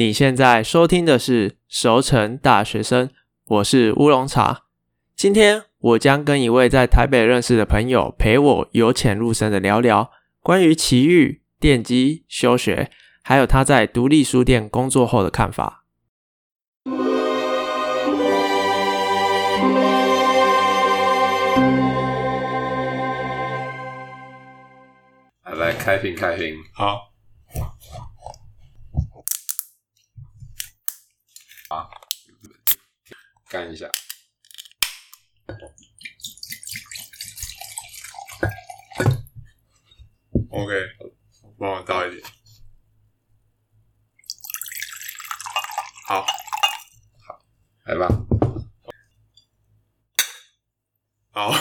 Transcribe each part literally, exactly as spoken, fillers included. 你现在收听的是熟成大学生，我是乌龙茶。今天我将跟一位在台北认识的朋友陪我由浅入深的聊聊关于奇遇、电机、休学，还有他在独立书店工作后的看法。来开瓶开瓶，好啊，干一下。OK， 帮我倒一点。好，好，来吧。好。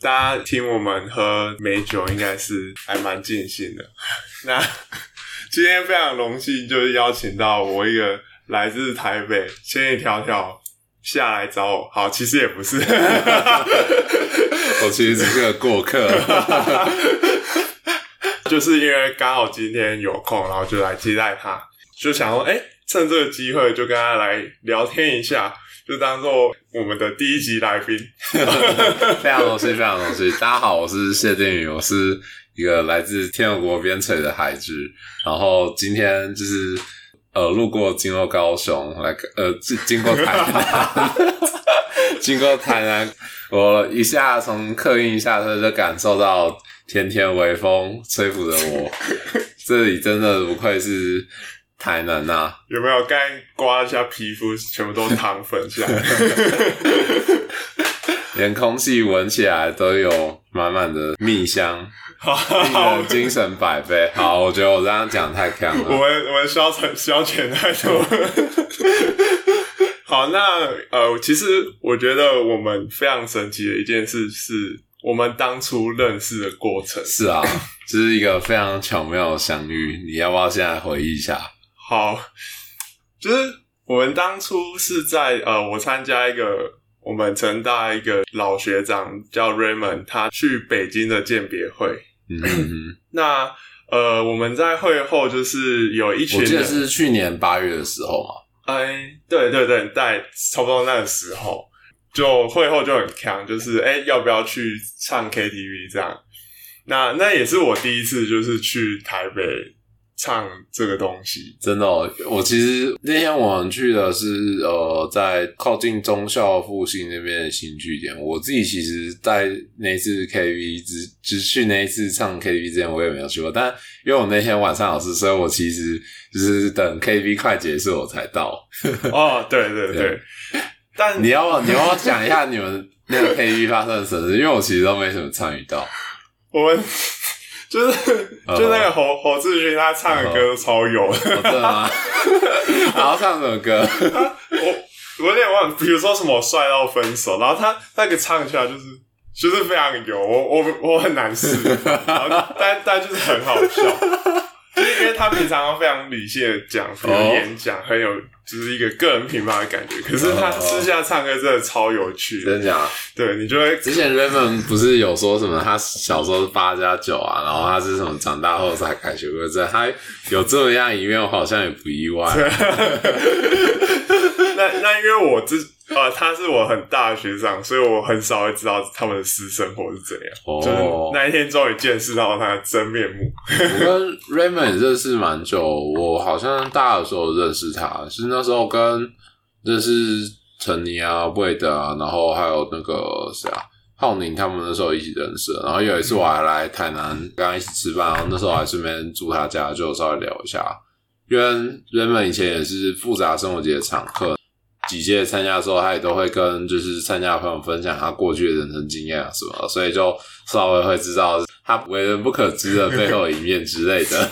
大家听我们喝美酒应该是还蛮尽兴的。那今天非常荣幸，就是邀请到我一个来自台北千里迢迢下来找我。好，其实也不是，我其实是个过客，就是因为刚好今天有空，然后就来接待他，就想说，哎、欸，趁这个机会就跟他来聊天一下。就当做我们的第一集来宾，非常荣幸，非常荣幸。大家好，我是谢定宇，我是一个来自天龙国边陲的海军，然后今天就是呃路过经过高雄，来呃经过台南，经过台南，我一下从客运一下车就感受到甜甜微风吹拂着我，这里真的不愧是。台南啊，有没有？刚才刮了一下皮肤，全部都糖粉下来，连空气闻起来都有满满的蜜香，令人精神百倍。好，我觉得我这样讲太强了，我们我们消遣消遣太多。好，那呃，其实我觉得我们非常神奇的一件事是，我们当初认识的过程。是啊，这、就是一个非常巧妙的相遇。你要不要现在回忆一下？好，就是我们当初是在呃，我参加一个我们成大一个老学长叫 Raymond， 他去北京的鉴别会。嗯哼那呃，我们在会后就是有一群人，我记得是去年八月的时候嘛。哎，对对对，在差不多那个时候，就会后就很强，就是哎、欸，要不要去唱 K T V 这样？那那也是我第一次就是去台北。唱这个东西真的、哦，我其实那天我们去的是呃，在靠近忠孝复兴那边的新据点。我自己其实，在那次 K T V 只只去那一次唱 K T V 之前，我也没有去过。但因为我那天晚上有事，所以我其实就是等 K T V 快结束我才到。哦，对对 对， 对，但你要你要讲一下你们那个 K T V 发生的事，因为我其实都没什么参与到。我们。就是就那个侯、uh-huh. 侯志勋他唱的歌都超油的、uh-huh. 哦，真的吗？然后唱什么歌？我我有点忘了，比如说什么帅到分手，然后他那个唱起来就是就是非常油，我我我很难适应，然后但但就是很好笑，就是因为他平常非常理性的讲，很有演讲，很有就是一个个人评判的感觉，可是他私下唱歌真的超有趣的，真的假的？对，你就会之前 Raymond 不是有说什么他小时候是八加九啊，然后他是什么长大后才改学歌证，他有这么样一面，我好像也不意外。那那因为我自呃他是我很大的学长，所以我很少会知道他们的私生活是怎样。哦、就是那一天终于见识到他的真面目。我跟 Raymond 认识蛮久，我好像大的时候认识他，是那时候跟认识陈妮啊、魏德啊，然后还有那个谁啊、浩宁他们那时候一起认识。然后有一次我还来台南跟他一起吃饭，然后那时候还顺便住他家，就稍微聊一下。因为 Raymond 以前也是复杂生活节的常客。几届参加的时候，他也都会跟就是参加的朋友分享他过去的人生经验啊什么的，所以就稍微会知道他为人不可知的背后一面之类的。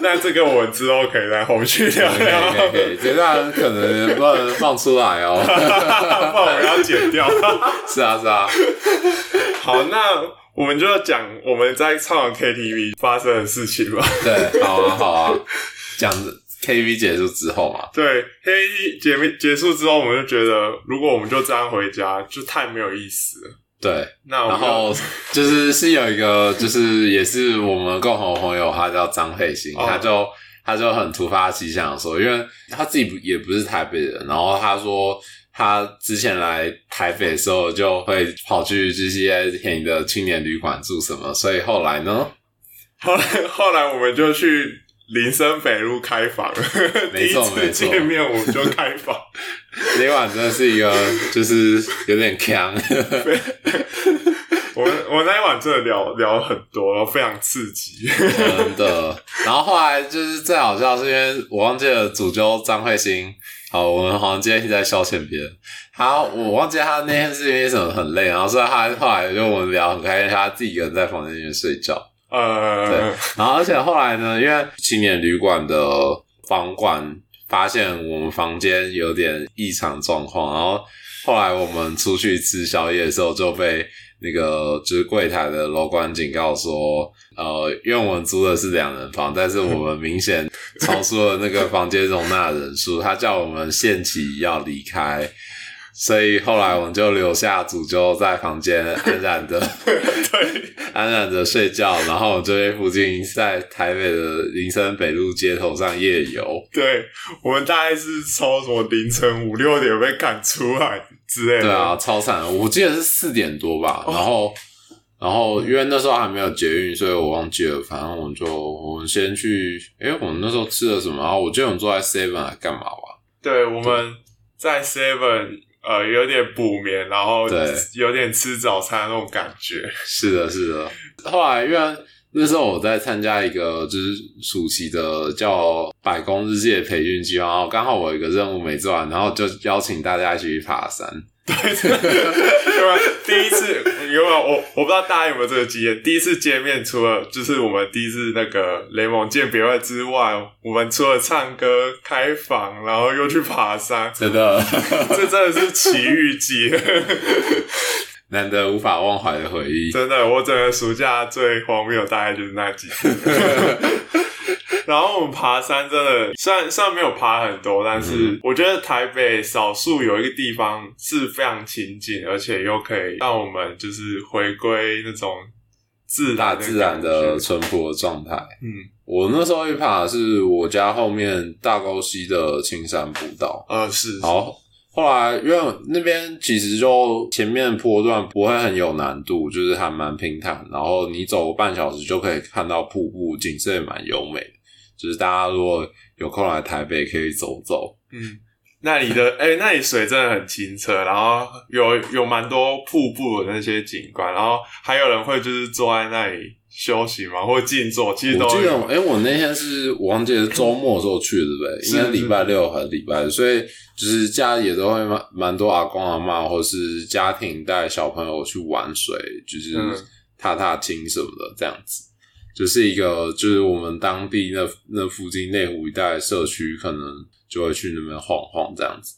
那这个我之后可以来后续聊聊，这段可能不能放出来哦，不然我要剪掉。是啊，是啊。好，那。我们就要讲我们在唱完 K T V 发生的事情吧。对，好啊，好啊，讲K T V 结束之后嘛。对 ，K T V 结结束之后，我们就觉得，如果我们就这样回家，就太没有意思了。对，那我然后就是是有一个，就是也是我们共同朋友，他叫张佩欣，哦、他就他就很突发奇想说，因为他自己也不是台北人，然后他说他之前来台北的时候就会跑去这些便宜的青年旅馆住什么，所以后来呢，后来后来我们就去林森北路开房，没错没错，见面我们就开房。那晚真的是一个，就是有点呛。我我那一晚真的聊聊很多，然后非常刺激，真的。然后后来就是最好笑，是因为我忘记了主揪张慧欣，好，我们好像今天一直在消遣别人。他我忘记他那天是因为什么很累，然后所以他后来就我们聊很开心，他自己一个人在房间里面睡觉。呃、嗯，对。然后而且后来呢，因为青年旅馆的房管发现我们房间有点异常状况，然后后来我们出去吃宵夜的时候就被那个就是柜台的楼管警告说，呃，因为我们租的是两人房，但是我们明显超出了那个房间容纳人数，他叫我们限期要离开。所以后来我们就留下主揪在房间安然的对安然的睡觉，然后我就在附近在台北的林森北路街头上夜游。对，我们大概是超什么凌晨五六点被赶出来之类的。对啊，超惨的，我记得是四点多吧，然后、哦、然后因为那时候还没有捷运，所以我忘记了，反正我就我们先去诶、欸、我们那时候吃了什么，然后我记得我们坐在 七 来干嘛吧。对，我们在 七呃，有点补眠，然后有点吃早餐的那种感觉。是的，是的。后来因为那时候我在参加一个就是暑期的叫百工日记的培训计划，然后刚好我有一个任务没做完，然后就邀请大家一起去爬山。对，第一次有没有我我不知道大家有没有这个经验？第一次见面，除了就是我们第一次那个雷蒙见别外之外，我们除了唱歌、开房，然后又去爬山，真的，这真的是奇遇记，难得无法忘怀的回忆。真的，我整个暑假最荒谬，大概就是那几次。然后我们爬山真的虽然虽然没有爬很多，但是我觉得台北少数有一个地方是非常亲近，而且又可以让我们就是回归那种自然大自然的淳朴的状态。嗯，我那时候一爬是我家后面大沟溪的青山步道。呃，是。是好，后来因为那边其实就前面坡段不会很有难度，就是还蛮平坦，然后你走半小时就可以看到瀑布，景色也蛮优美的。就是大家如果有空来台北，可以走走。嗯，那里的哎、欸，那里水真的很清澈，然后有有蛮多瀑布的那些景观，然后还有人会就是坐在那里休息嘛，或静坐。其实都有。我记得，哎、欸，我那天是我忘记是周末的时候去的，对不对？应该礼拜六还是礼拜，所以就是家也都会蛮蛮多阿公阿嬷，或是家庭带小朋友去玩水，就是踏踏青什么的这样子。就是一个，就是我们当地那那附近内湖一带的社区，可能就会去那边晃晃这样子。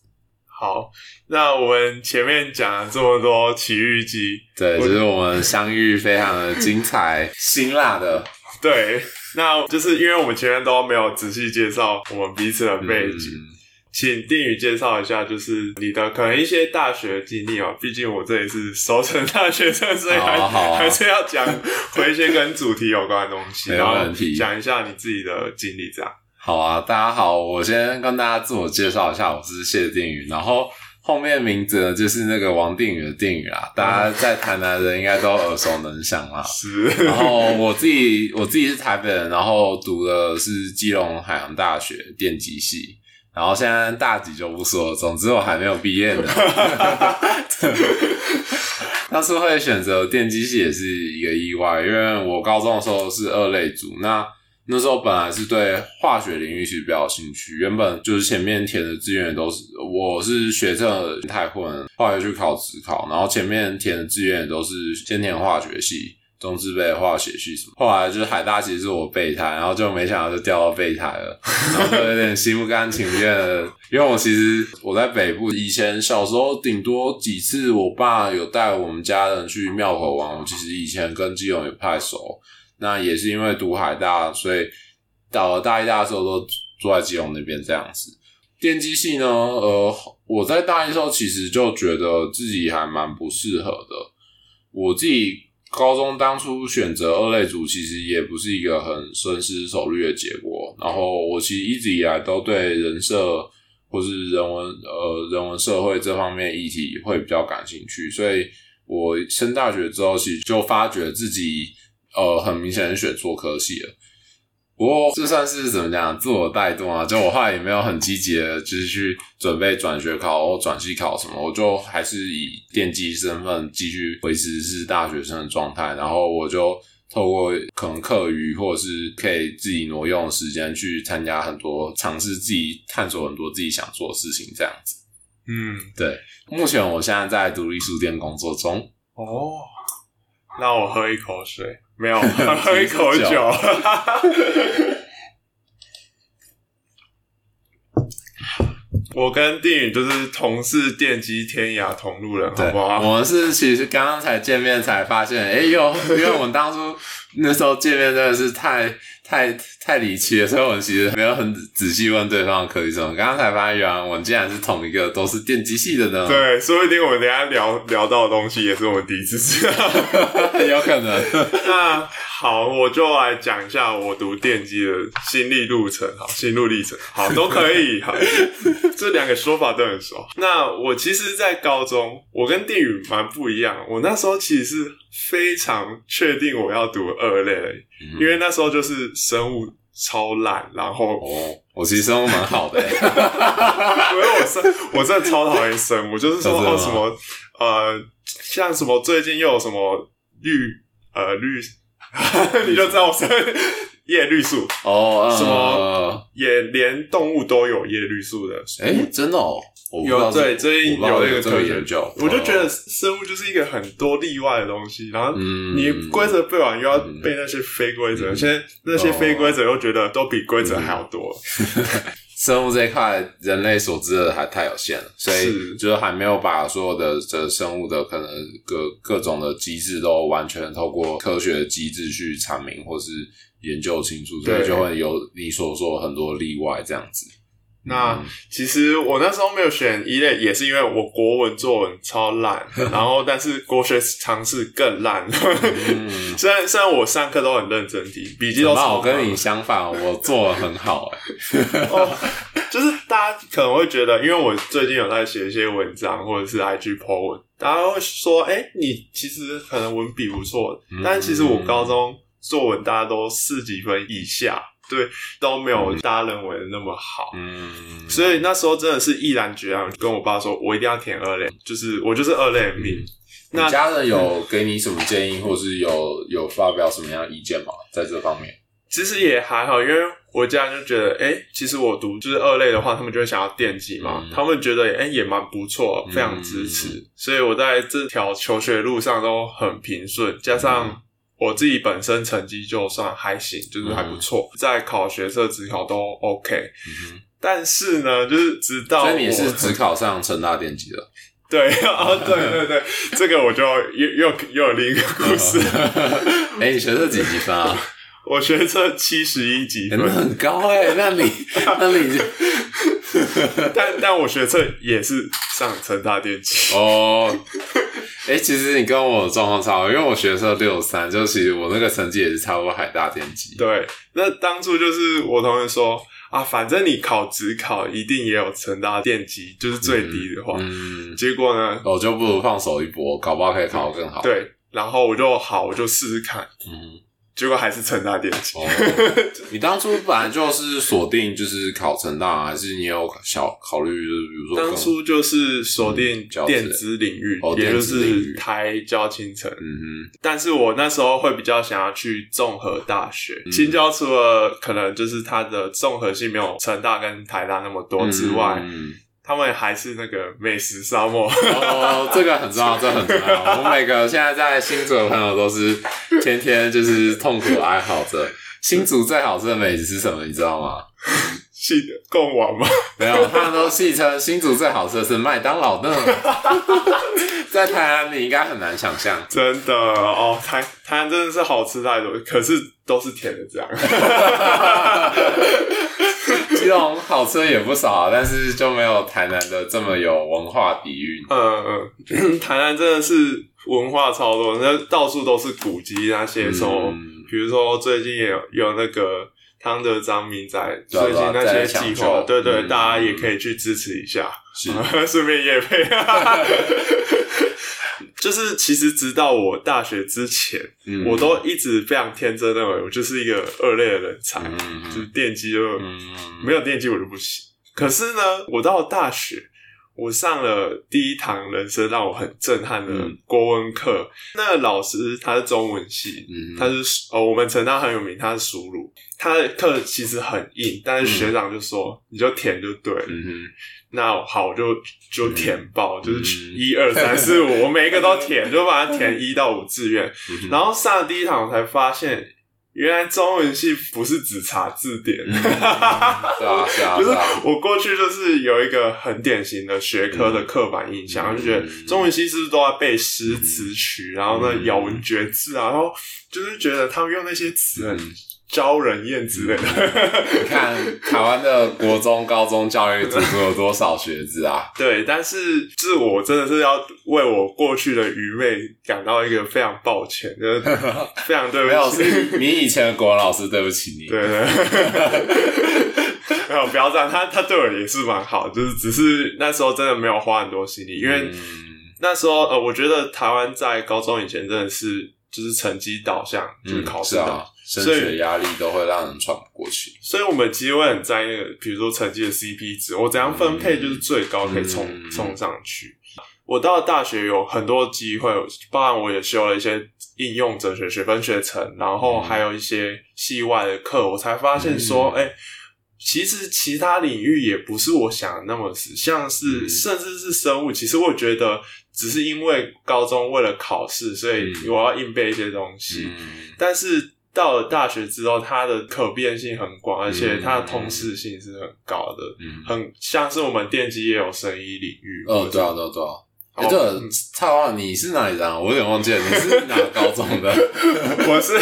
好，那我们前面讲了这么多奇遇记，对，就是我们相遇非常的精彩、辛辣的。对，那就是因为我们前面都没有仔细介绍我们彼此的背景，嗯、请定宇介绍一下，就是你的可能一些大学经历哦。毕竟我这里是熟成大学生，所以还好、啊好啊、还是要讲回一些跟主题有关的东西，然后讲一下你自己的经历这样。好啊，大家好，我先跟大家自我介绍一下，我是谢定宇，然后后面名字呢就是那个王定宇的定宇啦，大家在台南人应该都耳熟能详啦。是。然后我自己我自己是台北人，然后读的是基隆海洋大学电机系。然后现在大几就不说了，总之我还没有毕业呢。当时会选择电机系也是一个意外，因为我高中的时候是二类组，那那时候本来是对化学领域其实比较有兴趣，原本就是前面填的志愿都是，我是学测太混了，后来去考指考，然后前面填的志愿都是先填化学系。中字辈化学系什么，后来就是海大其实是我备胎，然后就没想到就掉到备胎了，然后就有点心不甘情愿了。因为我其实我在北部，以前小时候顶多几次我爸有带我们家人去庙口玩，我其实以前跟基隆也不太熟，那也是因为读海大，所以到了大一大的时候都住在基隆那边这样子。电机系呢，呃，我在大一的时候其实就觉得自己还蛮不适合的。我自己高中当初选择二类组其实也不是一个很深思熟虑的结果，然后我其实一直以来都对人社或是人文呃人文社会这方面议题会比较感兴趣，所以我升大学之后其实就发觉自己呃很明显选错科系了。不过这算是怎么讲自我带动啊，就我后来也没有很积极的就是去准备转学考或转系考什么，我就还是以电机身份继续维持是大学生的状态，然后我就透过可能课余或者是可以自己挪用的时间去参加很多尝试，自己探索很多自己想做的事情这样子。嗯，对，目前我现在在独立书店工作中。哦，那我喝一口水。没有，喝一口酒。我跟定宇就是同是电机天涯同路人，好不好？我们是其实刚刚才见面才发现，哎、欸、呦，因为我们当初那时候见面真的是太太太离奇了，所以我们其实没有很仔细问对方的科系什么。刚刚才发现，原来我们竟然是同一个都是电机系的呢。对，说不定我们等一下聊聊到的东西也是我们第一次知道，有可能。那好，我就来讲一下我读电机的心路路程，好，心路历程，好，都可以，好。这两个说法都很熟。那我其实在高中我跟定宇蛮不一样，我那时候其实是非常确定我要读二类而已、嗯、因为那时候就是生物超烂，然后、哦、我其实生物蛮好的、欸、因为我生我真的超讨厌生物，就是说哦什么呃像什么最近又有什么绿呃绿你就知道我生叶绿素哦、oh, uh, 什么也连动物都有叶绿素的。诶、欸、真的哦。有，对，最近有一个科研究。我就觉得生物就是一个很多例外的东西，然后你规则背完又要背那些非规则、嗯、现在那些非规则又觉得都比规则还要多。嗯、生物这一块人类所知的还太有限了，所以就是还没有把所有的这生物的可能各各种的机制都完全透过科学的机制去阐明或是研究清楚，所以就会有你所说很多例外这样子。那、嗯、其实我那时候没有选一类，也是因为我国文作文超烂，然后但是国学常识更烂。嗯、虽然虽然我上课都很认真听，笔记都超好。我跟你相反，我作文很好、欸。哦，就是大家可能会觉得，因为我最近有在写一些文章或者是 I G po 文，大家会说，哎、欸，你其实可能文笔不错、嗯，但其实我高中作文大家都四几分以下。对，都没有大家认为的那么好，嗯，所以那时候真的是毅然决然跟我爸说，我一定要填二类，就是我就是二类命、嗯。那你家人有给你什么建议，或是有有发表什么样的意见吗？在这方面，其实也还好，因为我家人就觉得，哎、欸，其实我读就是二类的话，他们就会想要电机嘛、嗯，他们觉得哎、欸、也蛮不错，非常支持，嗯、所以我在这条求学路上都很平顺，加上、嗯。我自己本身成绩就算还行，就是还不错、嗯、在考学测指考都 OK、嗯、但是呢就是直到所以你是指考上成大电机了对哦对对对这个我就又又又有另一个故事诶、欸、你学测几几分啊我学测七十一几分、欸、那很高诶、欸、那你那你就但但我学测也是上成大电机哦诶、欸、其实你跟我的状况差不多，因为我学测六十三，就其实我那个成绩也是差不多海大电机。对，那当初就是我同学说啊，反正你考指考一定也有成大电机，就是最低的话、嗯嗯、结果呢我就不如放手一搏，搞不好可以考得更好。对，然后我就好我就试试看，嗯，结果还是成大电机、哦、你当初本来就是锁定就是考成大，还是你有小考虑就是比如说当初就是锁定电子领域、嗯、也就是台交清城、嗯、但是我那时候会比较想要去综合大学、嗯、清交除了可能就是它的综合性没有成大跟台大那么多之外、嗯嗯他们还是那个美食沙漠哦，这个很重要，这很重要。我每个现在在新竹的朋友都是天天就是痛苦哀嚎着。新竹最好吃的美食是什么？你知道吗？是贡丸吗？没有，他们都戏称新竹最好吃的是麦当劳呢。在台湾你应该很难想象，真的哦，台台湾真的是好吃太多，可是都是甜的这样。基隆好吃也不少啊，但是就没有台南的这么有文化底蕴。嗯嗯，台南真的是文化超多，那到处都是古迹那些什么，嗯、比如说最近也 有, 有那个汤德章民宅，最近那些计划，对 对, 對、嗯，大家也可以去支持一下，顺便业配。就是其实直到我大学之前、嗯、我都一直非常天真认为我就是一个二类的人才、嗯、就是电机就、嗯、没有电机我就不行。可是呢我到大学我上了第一堂人生让我很震撼的国文课、嗯、那老师他是中文系、嗯、他是、哦、我们成大很有名，他是属儒，他的课其实很硬，但是学长就说、嗯、你就填就对了、嗯那好，我就就填报、嗯，就是一二三四五，我每一个都填，就把它填一到五志愿、嗯。然后上第一堂，我才发现，原来中文系不是只查字典，嗯、对啊，对啊。就是我过去就是有一个很典型的学科的刻板印象，嗯、就觉得中文系是不是都在背诗词曲，然后呢咬文嚼字啊，然后就是觉得他们用那些词很。嗯招人厌之类的、嗯，你看台湾的国中、高中教育组有多少学子啊？对，但是就是我真的是要为我过去的愚昧感到一个非常抱歉，就是非常对不起。没有，你以前的国文老师对不起你。对对。没有，不要这样，他他对我也是蛮好，就是只是那时候真的没有花很多心力，因为那时候呃，我觉得台湾在高中以前真的是。就是成绩导向，就是考试导向，升学压力都会让人喘不过去。所以我们其实会很在意那个，比如说成绩的 C P 值，我怎样分配就是最高可以冲冲、嗯、上去。我到大学有很多机会，包含我也修了一些应用哲学学分学程，然后还有一些系外的课，我才发现说，哎、嗯欸，其实其他领域也不是我想的那么死，像是、嗯、甚至是生物，其实我觉得。只是因为高中为了考试，所以我要硬背一些东西。嗯、但是到了大学之后，它的可变性很广，而且它的通识性是很高的。嗯、很像是我们电机也有生医领域。哦，对啊，对啊，对啊。哎、欸，对了，蔡旺，你是哪里人、啊？我有点忘记了，你是哪个高中的？我是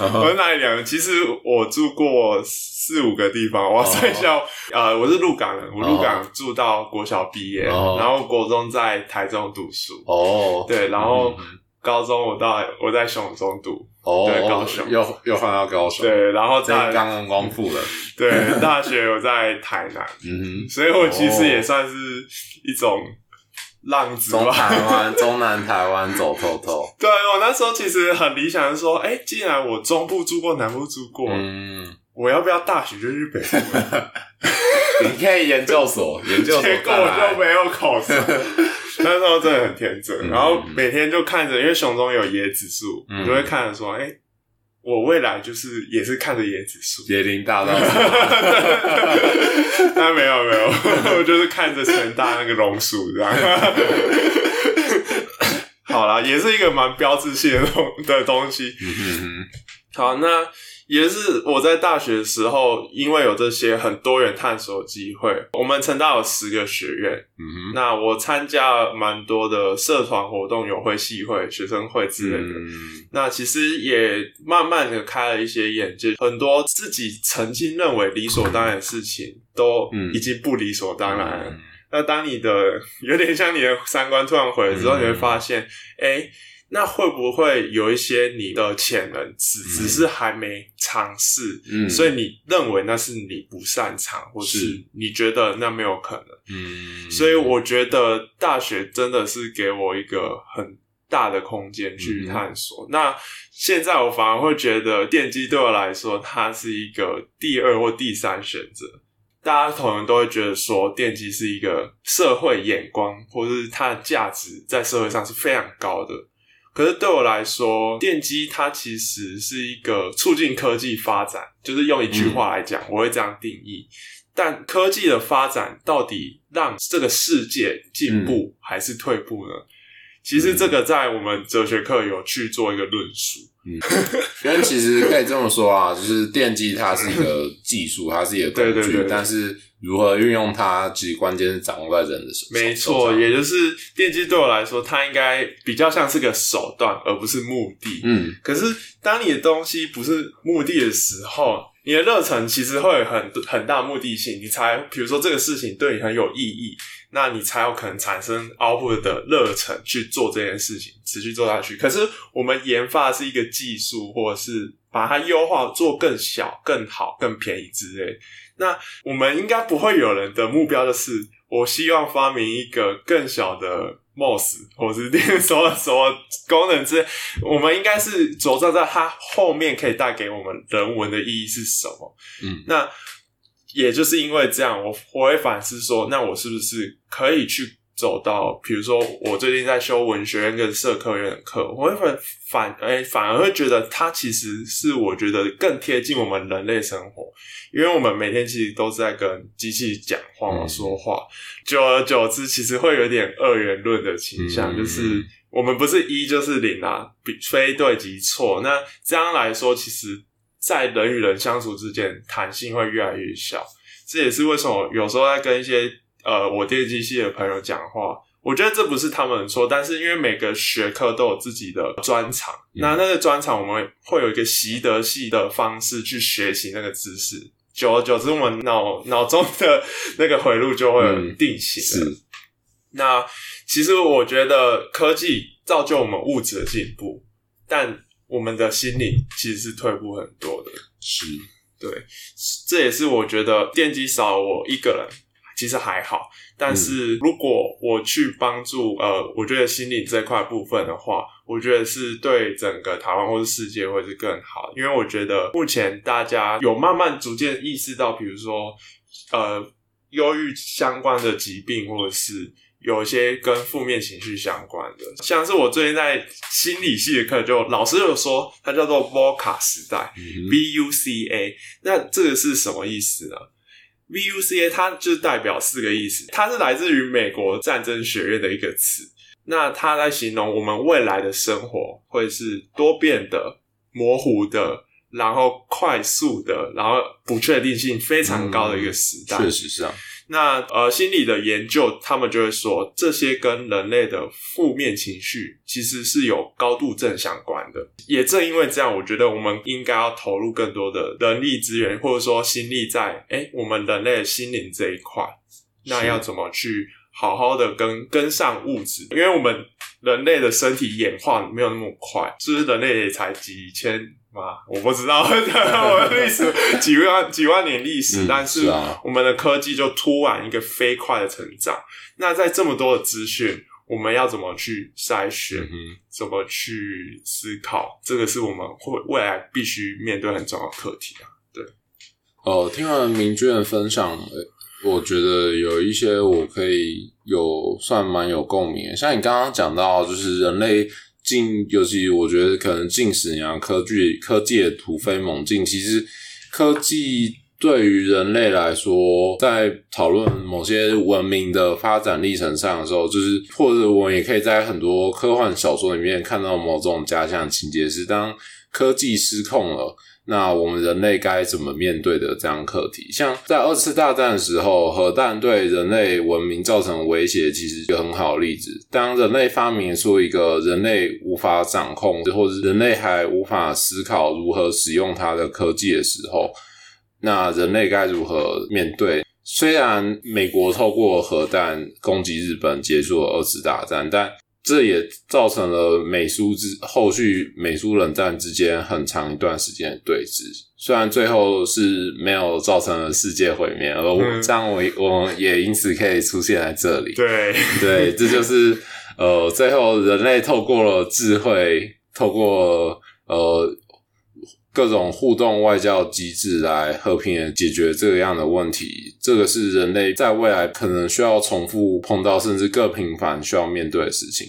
我是哪里人？其实我住过四五个地方，我算一下， oh. 呃，我是鹿港人，我鹿港住到国小毕业， oh. 然后国中在台中读书，哦、oh. ，对，然后高中我到我在雄中读，哦、oh. ，对，高雄，又又换到高雄，对，然后在刚刚光复了，对，大学我在台南，嗯所以我其实也算是一种。浪子吧，中台湾、中南台湾走透透。对，我那时候其实很理想的说，哎、欸，既然我中部住过、南部住过，嗯，我要不要大学就去北部？你可以研究所，研究所结果我就没有考上。那时候真的很天真，嗯、然后每天就看着，因为雄中有椰子树，嗯、就会看着说，哎、欸。我未来就是也是看着椰子树，椰林大道，但没有没有，我就是看着成大那个榕树这样。好啦，也是一个蛮标志性的东西。好，那也是我在大学的时候，因为有这些很多元探索机会，我们成大有十个学院，嗯、那我参加蛮多的社团活动、友会、系会、学生会之类的、嗯。那其实也慢慢的开了一些眼界，很多自己曾经认为理所当然的事情，都已经不理所当然了、嗯。那当你的有点像你的三观突然毁了之后，你会发现，哎、欸。那会不会有一些你的潜能只只是还没尝试、嗯、所以你认为那是你不擅长或是你觉得那没有可能、嗯、所以我觉得大学真的是给我一个很大的空间去探索、嗯、那现在我反而会觉得电机对我来说它是一个第二或第三选择，大家可能都会觉得说电机是一个社会眼光或是它的价值在社会上是非常高的，可是对我来说，电机它其实是一个促进科技发展，就是用一句话来讲、嗯，我会这样定义。但科技的发展到底让这个世界进步还是退步呢？嗯、其实这个在我们哲学课有去做一个论述。嗯，因为其实可以这么说啊，就是电机它是一个技术，它是一个工具，对对对对，但是。如何运用它，其实关键是掌握在人的手上。没错，也就是电机对我来说，它应该比较像是个手段，而不是目的。嗯，可是当你的东西不是目的的时候，你的热忱其实会有很很大目的性，你才比如说这个事情对你很有意义，那你才有可能产生 output 的热忱去做这件事情，持续做下去。可是我们研发是一个技术，或者是把它优化做更小、更好、更便宜之类。那我们应该不会有人的目标就是，我希望发明一个更小的 mouse 或是什么什么功能之类。我们应该是着重在它后面可以带给我们人文的意义是什么。嗯，那也就是因为这样，我我会反思说，那我是不是可以去走到，比如说我最近在修文学院跟社科院的课，我会反哎、欸、反而会觉得它其实是我觉得更贴近我们人类生活，因为我们每天其实都是在跟机器讲话嘛、嗯、说话，久而久之其实会有点二元论的倾向、嗯、就是我们不是一就是零啊，非对即错。那这样来说，其实在人与人相处之间弹性会越来越小，这也是为什么有时候在跟一些呃，我电机系的朋友讲话，我觉得这不是他们说，但是因为每个学科都有自己的专长，嗯、那那个专长我们会有一个习得系的方式去学习那个知识，久而久之，我们脑脑中的那个回路就会有定型了、嗯。那其实我觉得科技造就我们物质的进步，但我们的心灵其实是退步很多的。是，对，这也是我觉得电机少我一个人。其实还好，但是如果我去帮助呃，我觉得心理这块部分的话，我觉得是对整个台湾或是世界会是更好，因为我觉得目前大家有慢慢逐渐意识到，比如说呃，忧郁相关的疾病，或者是有一些跟负面情绪相关的，像是我最近在心理系的课，就老师有说它叫做 V U C A 时代、嗯、V U C A， 那这个是什么意思呢？V U C A 它就代表四个意思，它是来自于美国战争学院的一个词，那它在形容我们未来的生活会是多变的、模糊的，然后快速的，然后不确定性非常高的一个时代。嗯、确实是啊。那呃，心理的研究他们就会说，这些跟人类的负面情绪其实是有高度正相关的。也正因为这样，我觉得我们应该要投入更多的人力资源，或者说心力在诶我们人类的心灵这一块。那要怎么去好好的跟跟上物质？因为我们人类的身体演化没有那么快，就是人类也才几千。啊，我不知道我的历史几万几万年历史、嗯、但是我们的科技就突然一个飞快的成长，那在这么多的资讯，我们要怎么去筛选、嗯、怎么去思考，这个是我们会未来必须面对很重要的课题啊。对，哦，听完明君的分享，我觉得有一些我可以有算蛮有共鸣，像你刚刚讲到就是人类近，尤其我觉得可能近十年啊，科技科技的突飞猛进，其实科技对于人类来说，在讨论某些文明的发展历程上的时候，就是或者我们也可以在很多科幻小说里面看到某种假想情节，是当科技失控了，那我们人类该怎么面对的这样课题。像在二次大战的时候，核弹对人类文明造成威胁，其实就很好的例子。当人类发明出一个人类无法掌控，或者人类还无法思考如何使用它的科技的时候，那人类该如何面对？虽然美国透过核弹攻击日本结束了二次大战，但这也造成了美苏之后续美苏冷战之间很长一段时间的对峙，虽然最后是没有造成了世界毁灭，而这样我我们也因此可以出现在这里。对对，这就是呃，最后人类透过了智慧，透过呃各种互动外交机制来和平的解决这样的问题，这个是人类在未来可能需要重复碰到，甚至更频繁需要面对的事情。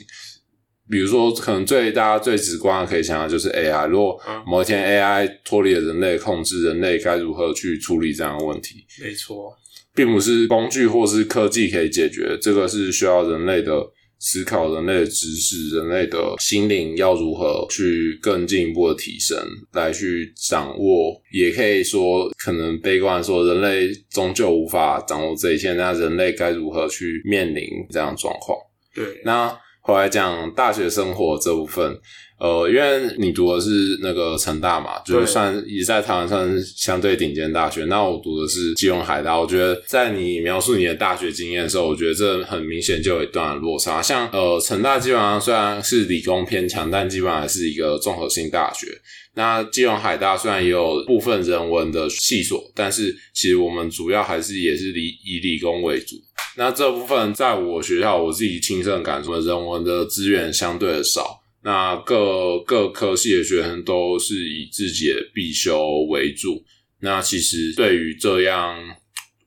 比如说，可能最大家最直观的可以想到就是 A I， 如果某一天 A I 脱离了人类控制，人类该如何去处理这样的问题？没错，并不是工具或是科技可以解决，这个是需要人类的思考、人类的知识、人类的心灵要如何去更进一步的提升，来去掌握。也可以说，可能悲观说，人类终究无法掌握这一切，那人类该如何去面临这样的状况？对。那回来讲大学生活这部分，呃，因为你读的是那个成大嘛，就是算也在台湾算相对顶尖大学，那我读的是基隆海大，我觉得在你描述你的大学经验的时候，我觉得这很明显就有一段落差。像呃成大基本上虽然是理工偏强，但基本上还是一个综合性大学。那基隆海大虽然也有部分人文的系所，但是其实我们主要还是也是以理工为主。那这部分在我学校我自己亲身感受，人文的资源相对的少，那各各科系的学生都是以自己的必修为主。那其实对于这样，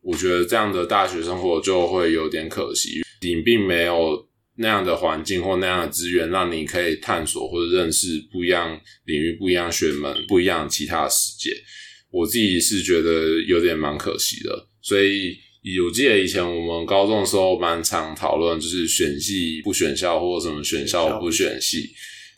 我觉得这样的大学生活就会有点可惜，你并没有那样的环境或那样的资源让你可以探索或者认识不一样领域、不一样学门、不一样其他的世界，我自己是觉得有点蛮可惜的。所以我记得以前我们高中的时候蛮常讨论就是选系不选校或什么选校不选系，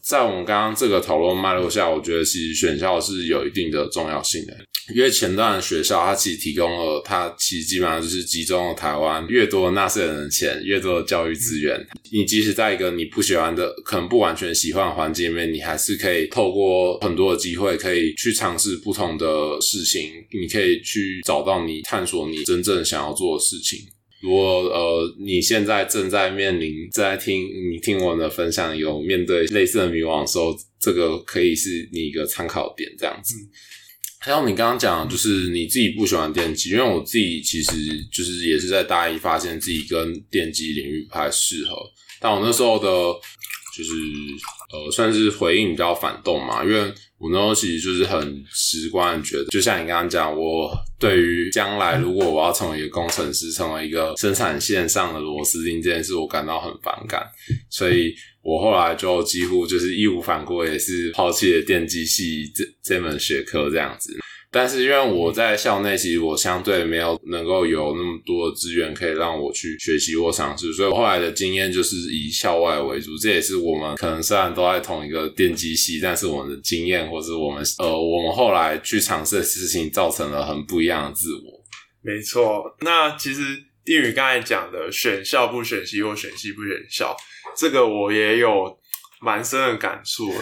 在我们刚刚这个讨论脉络下，我觉得其实选校是有一定的重要性的，因为前段的学校它其实提供了，它其实基本上就是集中了台湾越多纳税人的钱，越多的教育资源，嗯、你即使在一个你不喜欢的可能不完全喜欢的环境里面，你还是可以透过很多的机会可以去尝试不同的事情，你可以去找到你探索你真正想要做的事情。如果呃你现在正在面临正在听你听我的分享有面对类似的迷惘的时候，这个可以是你一个参考点这样子。嗯还有你刚刚讲的就是你自己不喜欢电机，因为我自己其实就是也是在大一发现自己跟电机领域不太适合，但我那时候的就是呃算是回应比较反动嘛，因为我那时候其实就是很直观的觉得，就像你刚刚讲，我对于将来如果我要成为一个工程师，成为一个生产线上的螺丝钉这件事，我感到很反感，所以我后来就几乎就是义无反顾，也是抛弃了电机系这这门学科这样子。但是因为我在校内，其实我相对没有能够有那么多的资源可以让我去学习或尝试，所以我后来的经验就是以校外为主。这也是我们可能虽然都在同一个电机系，但是我们的经验或是我们呃我们后来去尝试的事情，造成了很不一样的自我。没错，那其实丁宇刚才讲的选校不选系或选系不选校，这个我也有蛮深的感触。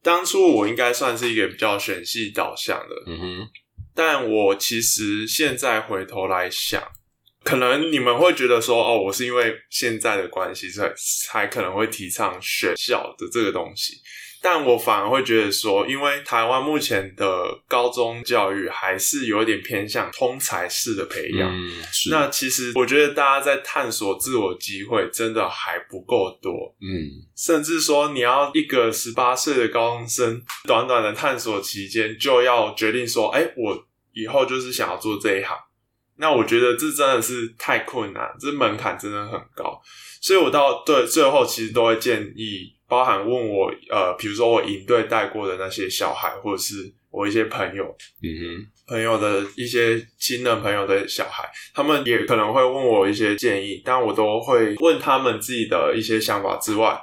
当初我应该算是一个比较选系导向的，嗯哼。但我其实现在回头来想，可能你们会觉得说，哦，我是因为现在的关系才才可能会提倡选校的这个东西。但我反而会觉得说，因为台湾目前的高中教育还是有点偏向通才式的培养，嗯，那其实我觉得大家在探索自我机会真的还不够多，嗯，甚至说你要一个十八岁的高中生，短短的探索期间就要决定说，哎，我以后就是想要做这一行，那我觉得这真的是太困难，这门槛真的很高，所以我到对最后其实都会建议，包含问我呃比如说我营队带过的那些小孩，或者是我一些朋友，嗯哼，朋友的一些亲人朋友的小孩，他们也可能会问我一些建议，但我都会问他们自己的一些想法之外，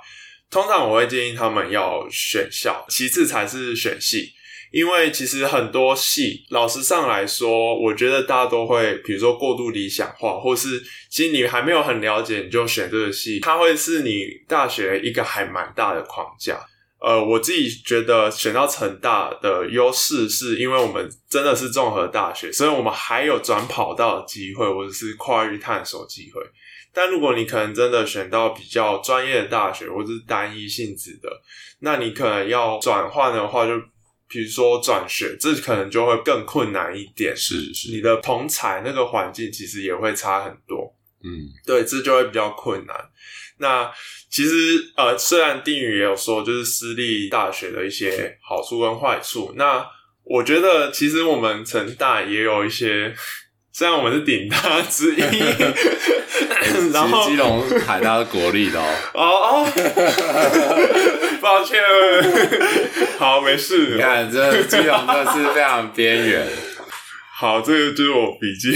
通常我会建议他们要选校，其次才是选系。因为其实很多系老实上来说，我觉得大家都会比如说过度理想化，或是其实你还没有很了解你就选这个系，它会是你大学一个还蛮大的框架。呃，我自己觉得选到成大的优势是因为我们真的是综合大学，所以我们还有转跑道的机会，或者是跨域探索机会。但如果你可能真的选到比较专业的大学，或是单一性质的，那你可能要转换的话，就比如说转学，这可能就会更困难一点。是是，你的同侪那个环境其实也会差很多。嗯，对，这就会比较困难。那其实呃，虽然丁宇也有说，就是私立大学的一些好处跟坏处。那我觉得其实我们成大也有一些，虽然我们是顶大之一，然后基隆海大是国立的哦。哦哦。抱歉，好，没事。你看，这基隆真的是非常边缘。好，这个就是我笔记。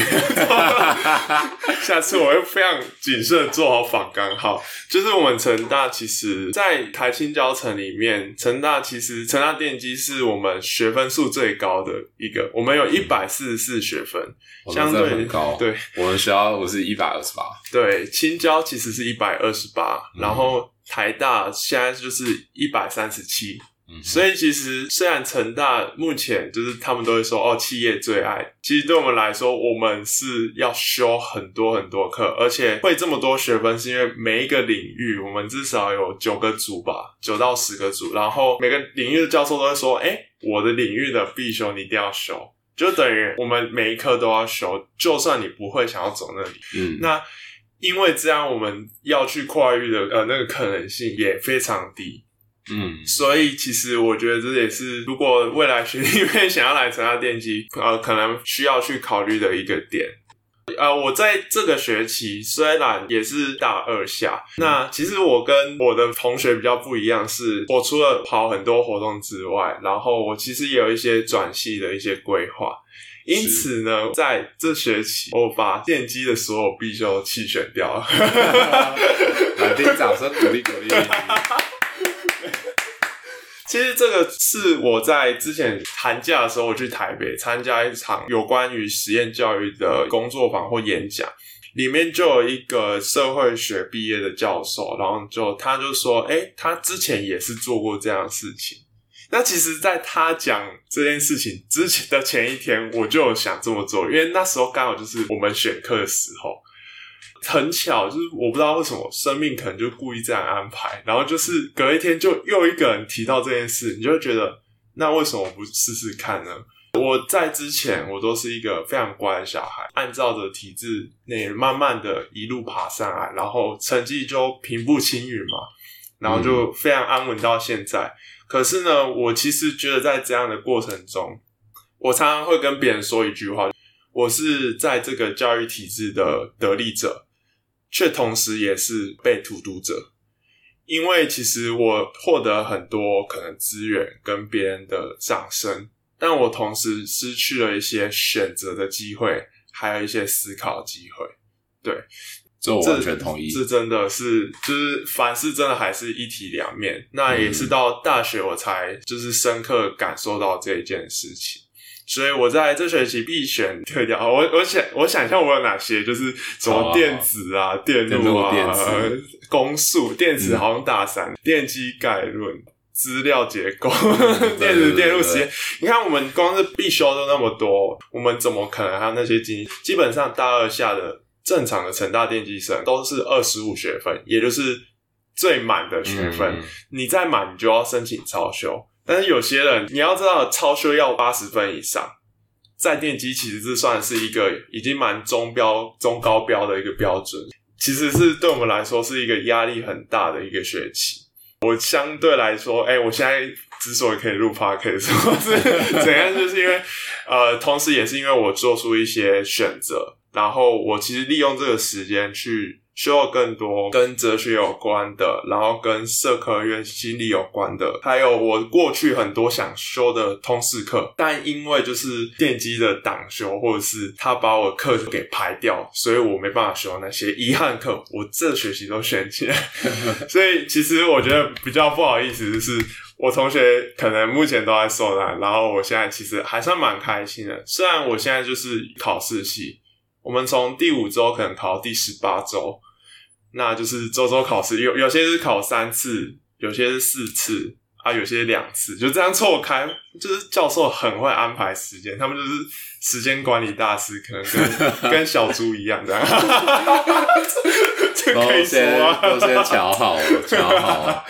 下次我会非常谨慎地做好访纲。好，就是我们成大其实在台清交层里面，成大其实成大电机是我们学分数最高的一个，我们有一百四十四学分，嗯、相对很高。对，我们学校我是一百二十八。对，清交其实是一百二十八、嗯、然后台大现在就是一百三十七。所以其实虽然成大目前就是他们都会说哦企业最爱，其实对我们来说我们是要修很多很多课，而且会这么多学分是因为每一个领域我们至少有九个组吧，九到十个组，然后每个领域的教授都会说诶我的领域的必修你一定要修，就等于我们每一课都要修，就算你不会想要走那里。嗯，那因为这样我们要去跨域的呃那个可能性也非常低。嗯，所以其实我觉得这也是如果未来学弟妹想要来成大电机呃，可能需要去考虑的一个点。呃，我在这个学期虽然也是大二下，那其实我跟我的同学比较不一样是，我除了跑很多活动之外，然后我其实也有一些转系的一些规划，因此呢在这学期我把电机的所有必修弃选掉了。来宾掌声鼓励鼓励。其实这个是我在之前寒假的时候，我去台北参加一场有关于实验教育的工作坊或演讲，里面就有一个社会学毕业的教授，然后就他就说，诶，他之前也是做过这样的事情。那其实在他讲这件事情之前的前一天，我就有想这么做，因为那时候刚好就是我们选课的时候。很巧，就是我不知道为什么生命可能就故意这样安排，然后就是隔一天就又一个人提到这件事，你就会觉得那为什么不试试看呢？我在之前我都是一个非常乖的小孩，按照着体制内慢慢的一路爬上来，然后成绩就平步青云嘛，然后就非常安稳到现在、嗯、可是呢我其实觉得在这样的过程中，我常常会跟别人说一句话，我是在这个教育体制的得力者，却同时也是被荼毒者，因为其实我获得很多可能资源跟别人的掌声，但我同时失去了一些选择的机会，还有一些思考机会。对，这我完全同意，这真的是就是凡事真的还是一体两面，那也是到大学我才就是深刻感受到这一件事情。所以我在这学期必选退掉，我我想我想一下我有哪些，就是什么电子啊、哦、电路啊、电子工数、电子好像大三、嗯、电机概论、资料结构、嗯、电子电路实验。你看我们光是必修都那么多，我们怎么可能还有那些经济？基本上大二下的正常的成大电机生都是二十五学分，也就是最满的学分、嗯、你再满你就要申请超修。但是有些人你要知道超修要八十分以上，在电机其实这算是一个已经蛮中标中高标的一个标准，其实是对我们来说是一个压力很大的一个学期。我相对来说诶、欸、我现在之所以可以录 podcast 或是怎样，就是因为呃同时也是因为我做出一些选择，然后我其实利用这个时间去修更多跟哲学有关的，然后跟社科院心理有关的，还有我过去很多想修的通识课，但因为就是电机的党修或者是他把我课给排掉，所以我没办法修那些遗憾课，我这学期都选起来。所以其实我觉得比较不好意思，就是我同学可能目前都在受难，然后我现在其实还算蛮开心的，虽然我现在就是考试系，我们从第五周可能考到第十八周，那就是周周考试，有有些是考三次，有些是四次啊，有些两次，就这样错开。就是教授很会安排时间，他们就是时间管理大师，可能跟跟小猪一样这样。这可以说啊，都先瞧好了，瞧好了。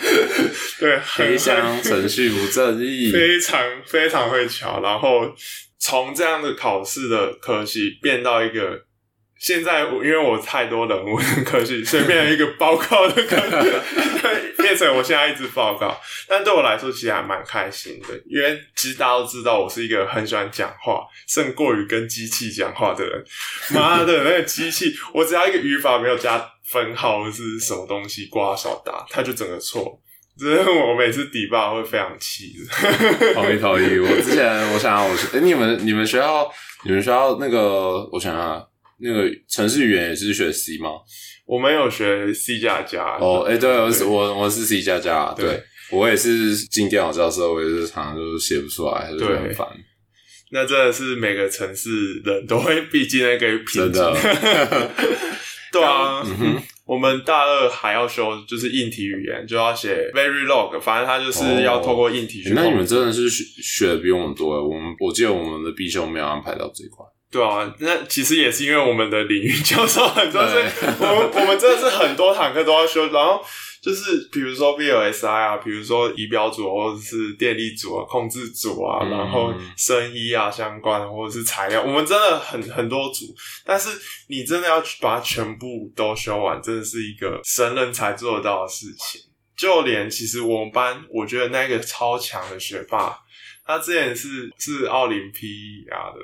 对，黑箱程序不正义，非常非常会瞧。然后从这样的考试的科系变到一个。现在因为我太多人文科系，所以变成一个报告的科系，变成我现在一直报告。但对我来说其实还蛮开心的，因为其实大家都知道我是一个很喜欢讲话胜过于跟机器讲话的人。妈的，那个机器我只要一个语法没有加分号或是什么东西括号小打，它就整个错。这是我每次抵霸会非常气的。同意同意。我之前我想想我是、欸、你们你们学校你们学校那个我想想那个程式语言也是学 C 吗？我没有学 C 加加。哦，哎、欸，对，我是我我是 C 加加，对，我也是进电脑教室，我也是常常就写不出来，就很烦。那真的是每个城市人都会必经那个瓶颈。真的。对啊、嗯，我们大二还要修就是硬体语言，就要写 Verilog， 反正它就是要透过硬体去、哦欸。那你们真的是学的比我们多耶，我们我记得我们的必修没有安排到这一块。对啊，那其实也是因为我们的领域教授很多，所以我们我们真的是很多堂课都要修，然后就是比如说 V L S I 啊，比如说仪表组或者是电力组啊、控制组啊，嗯、然后生医啊相关或者是材料，我们真的很很多组，但是你真的要把它全部都修完，真的是一个神人才做得到的事情。就连其实我们班，我觉得那个超强的学霸，他之前是是奥林匹亚的。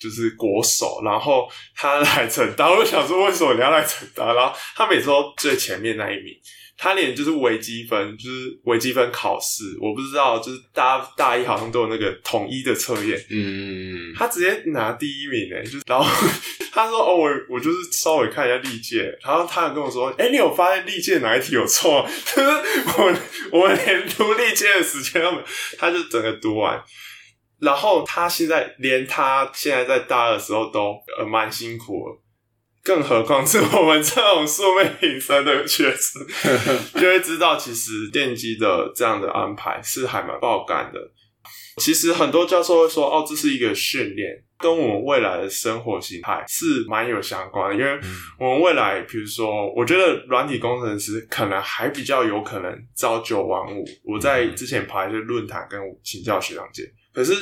就是国手，然后他来成大，我想说为什么你要来成大？然后他每次都最前面那一名，他连就是微积分，就是微积分考试，我不知道，就是大大一好像都有那个统一的测验，嗯，他直接拿第一名诶，就是然后他说哦，我我就是稍微看一下历届，然后他有跟我说，哎，你有发现历届哪一题有错啊？我我连读历届的时间都没有，他就整个读完。然后他现在连他现在在大二的时候都呃蛮辛苦了，更何况是我们这种素昧平生的学生，就会知道其实电机的这样的安排是还蛮爆肝的。其实很多教授会说哦，这是一个训练，跟我们未来的生活形态是蛮有相关的，因为我们未来比如说我觉得软体工程师可能还比较有可能朝九晚五，我在之前跑一些论坛跟请教学长姐，可是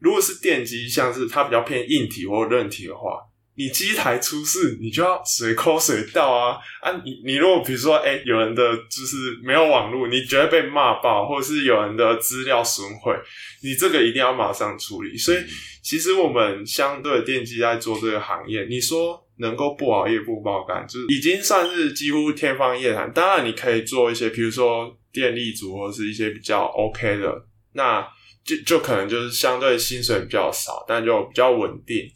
如果是电机，像是它比较偏硬体或韧体的话，你机台出事你就要随抠随到啊啊你你如果比如说诶、欸、有人的就是没有网络，你觉得被骂爆，或者是有人的资料损毁，你这个一定要马上处理。所以其实我们相对电机在做这个行业，你说能够不熬夜不爆肝，就是已经算是几乎天方夜谭。当然你可以做一些比如说电力组或是一些比较 OK 的，那就就可能就是相对薪水比较少，但就比较稳定。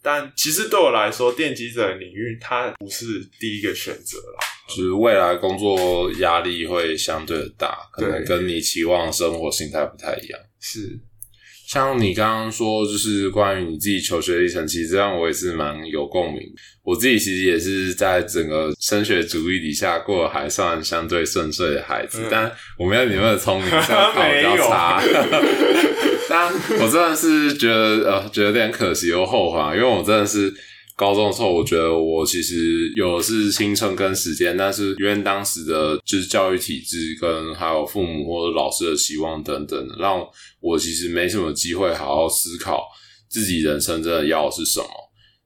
但其实对我来说，电机这个领域它不是第一个选择啦，就是未来工作压力会相对的大，可能跟你期望生活心态不太一样。是，像你刚刚说，就是关于你自己求学历程，其实这样我也是蛮有共鸣。我自己其实也是在整个升学主义底下过得还算相对顺遂的孩子，嗯、但我没有你们的聪明，这样考比较差。但我真的是觉得呃，觉得有点可惜又后悔，因为我真的是高中的时候，我觉得我其实有的是青春跟时间，但是因为当时的就是教育体制跟还有父母或者老师的期望等等，让我其实没什么机会好好思考自己人生真的要的是什么。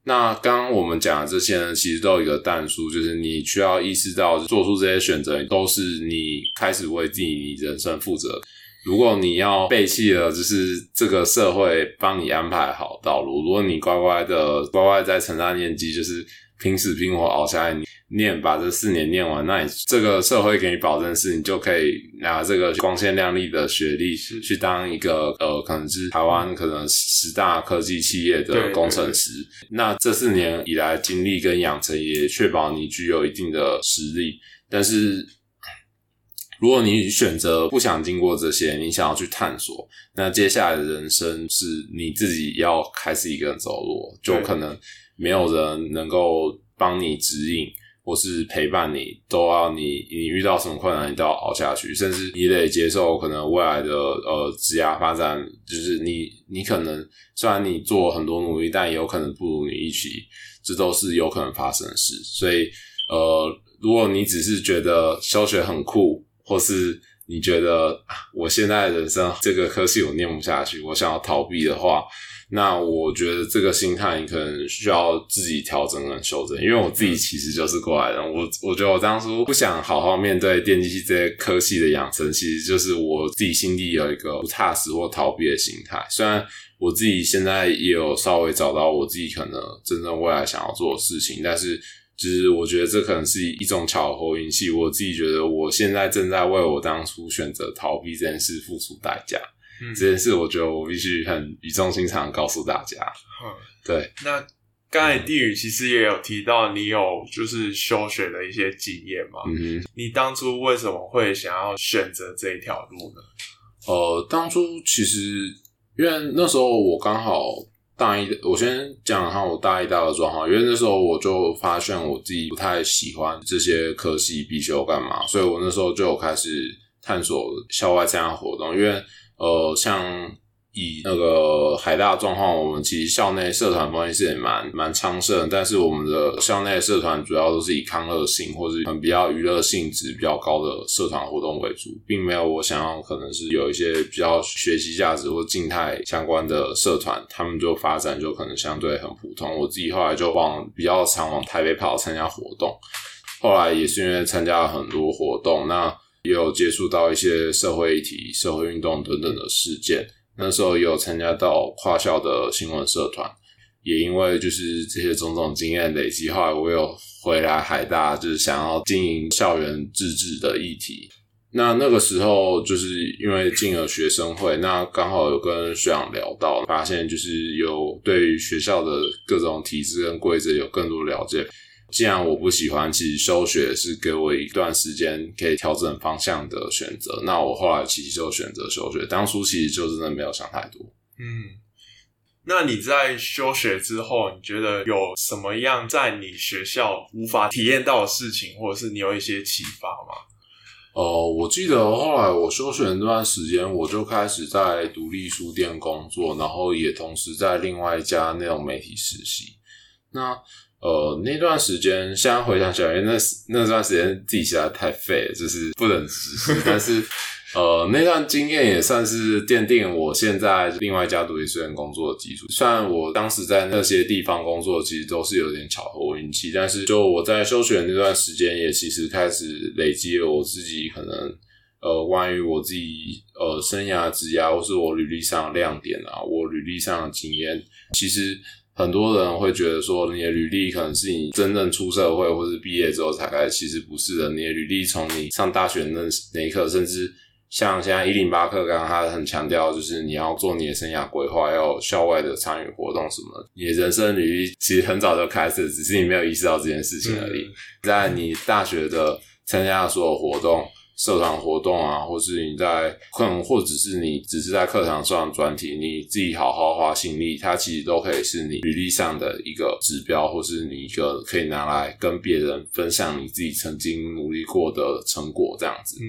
那刚刚我们讲的这些呢，其实都有一个淡书，就是你需要意识到做出这些选择都是你开始为自己人生负责。如果你要背弃了，就是这个社会帮你安排好道路。如果你乖乖的乖乖在成大念机，就是拼死拼活熬下来，你念把这四年念完，那你这个社会给你保证是，你就可以拿这个光鲜亮丽的学历去当一个呃，可能是台湾可能十大科技企业的工程师。对对对，那这四年以来经历跟养成，也确保你具有一定的实力，但是。如果你选择不想经过这些，你想要去探索，那接下来的人生是你自己要开始一个人走路，就可能没有人能够帮你指引或是陪伴你，都要你你遇到什么困难你都要熬下去，甚至你得接受可能未来的呃职业发展，就是你你可能虽然你做很多努力，但也有可能不如你预期，这都是有可能发生的事。所以呃，如果你只是觉得休学很酷，或是你觉得我现在的人生这个科系我念不下去，我想要逃避的话，那我觉得这个心态你可能需要自己调整跟修正。因为我自己其实就是过来人，我我觉得我当初不想好好面对电机这些科系的养成，其实就是我自己心里有一个不踏实或逃避的心态。虽然我自己现在也有稍微找到我自己可能真正未来想要做的事情，但是就是我觉得这可能是一种巧合运气，我自己觉得我现在正在为我当初选择逃避这件事付出代价。嗯，这件事我觉得我必须很语重心长告诉大家。嗯，对。那刚才地宇其实也有提到你有就是休学的一些经验嘛，嗯，你当初为什么会想要选择这一条路呢？呃，当初其实因为那时候我刚好大一，我先讲一下我大一大二的状况。因为那时候我就发现我自己不太喜欢这些科系必修干嘛，所以我那时候就有开始探索校外参加活动。因为呃，像以那个海大的状况，我们其实校内社团关系是也蛮蛮昌盛，但是我们的校内社团主要都是以康乐性或是比较娱乐性质比较高的社团活动为主，并没有我想要可能是有一些比较学习价值或静态相关的社团，他们就发展就可能相对很普通。我自己后来就往比较常往台北跑参加活动，后来也是因为参加了很多活动，那也有接触到一些社会议题、社会运动等等的事件。那时候也有参加到跨校的新闻社团，也因为就是这些种种经验累积，后来我有回来海大，就是想要经营校园自治的议题。那那个时候就是因为进了学生会，那刚好有跟学长聊到，发现就是有对于学校的各种体制跟规则有更多了解。既然我不喜欢，其实休学是给我一段时间可以调整方向的选择，那我后来其实就选择休学，当初其实就真的没有想太多。嗯，那你在休学之后，你觉得有什么样在你学校无法体验到的事情，或者是你有一些启发吗？呃，我记得后来我休学那段时间，我就开始在独立书店工作，然后也同时在另外一家内容媒体实习。那呃，那段时间现在回想起来，因为那那段时间自己实在太废了，就是不能实施。但是，呃，那段经验也算是奠定我现在另外一家独立书店工作的基础。虽然我当时在那些地方工作，其实都是有点巧合运气，但是就我在休学那段时间，也其实开始累积了我自己可能呃，关于我自己呃生涯职涯，或是我履历上的亮点啊，我履历上的经验，其实。很多人会觉得说你的履历可能是你真正出社会或是毕业之后才开始，其实不是的。你的履历从你上大学那那一刻，甚至像现在一零八课纲他很强调就是你要做你的生涯规划，要有校外的参与活动什么的，你的人生履历其实很早就开始，只是你没有意识到这件事情而已。嗯，在你大学的参加的所有活动社团活动啊，或是你在可能或者是你只是在课堂上专题，你自己好好花心力，它其实都可以是你履历上的一个指标，或是你一个可以拿来跟别人分享你自己曾经努力过的成果这样子。嗯，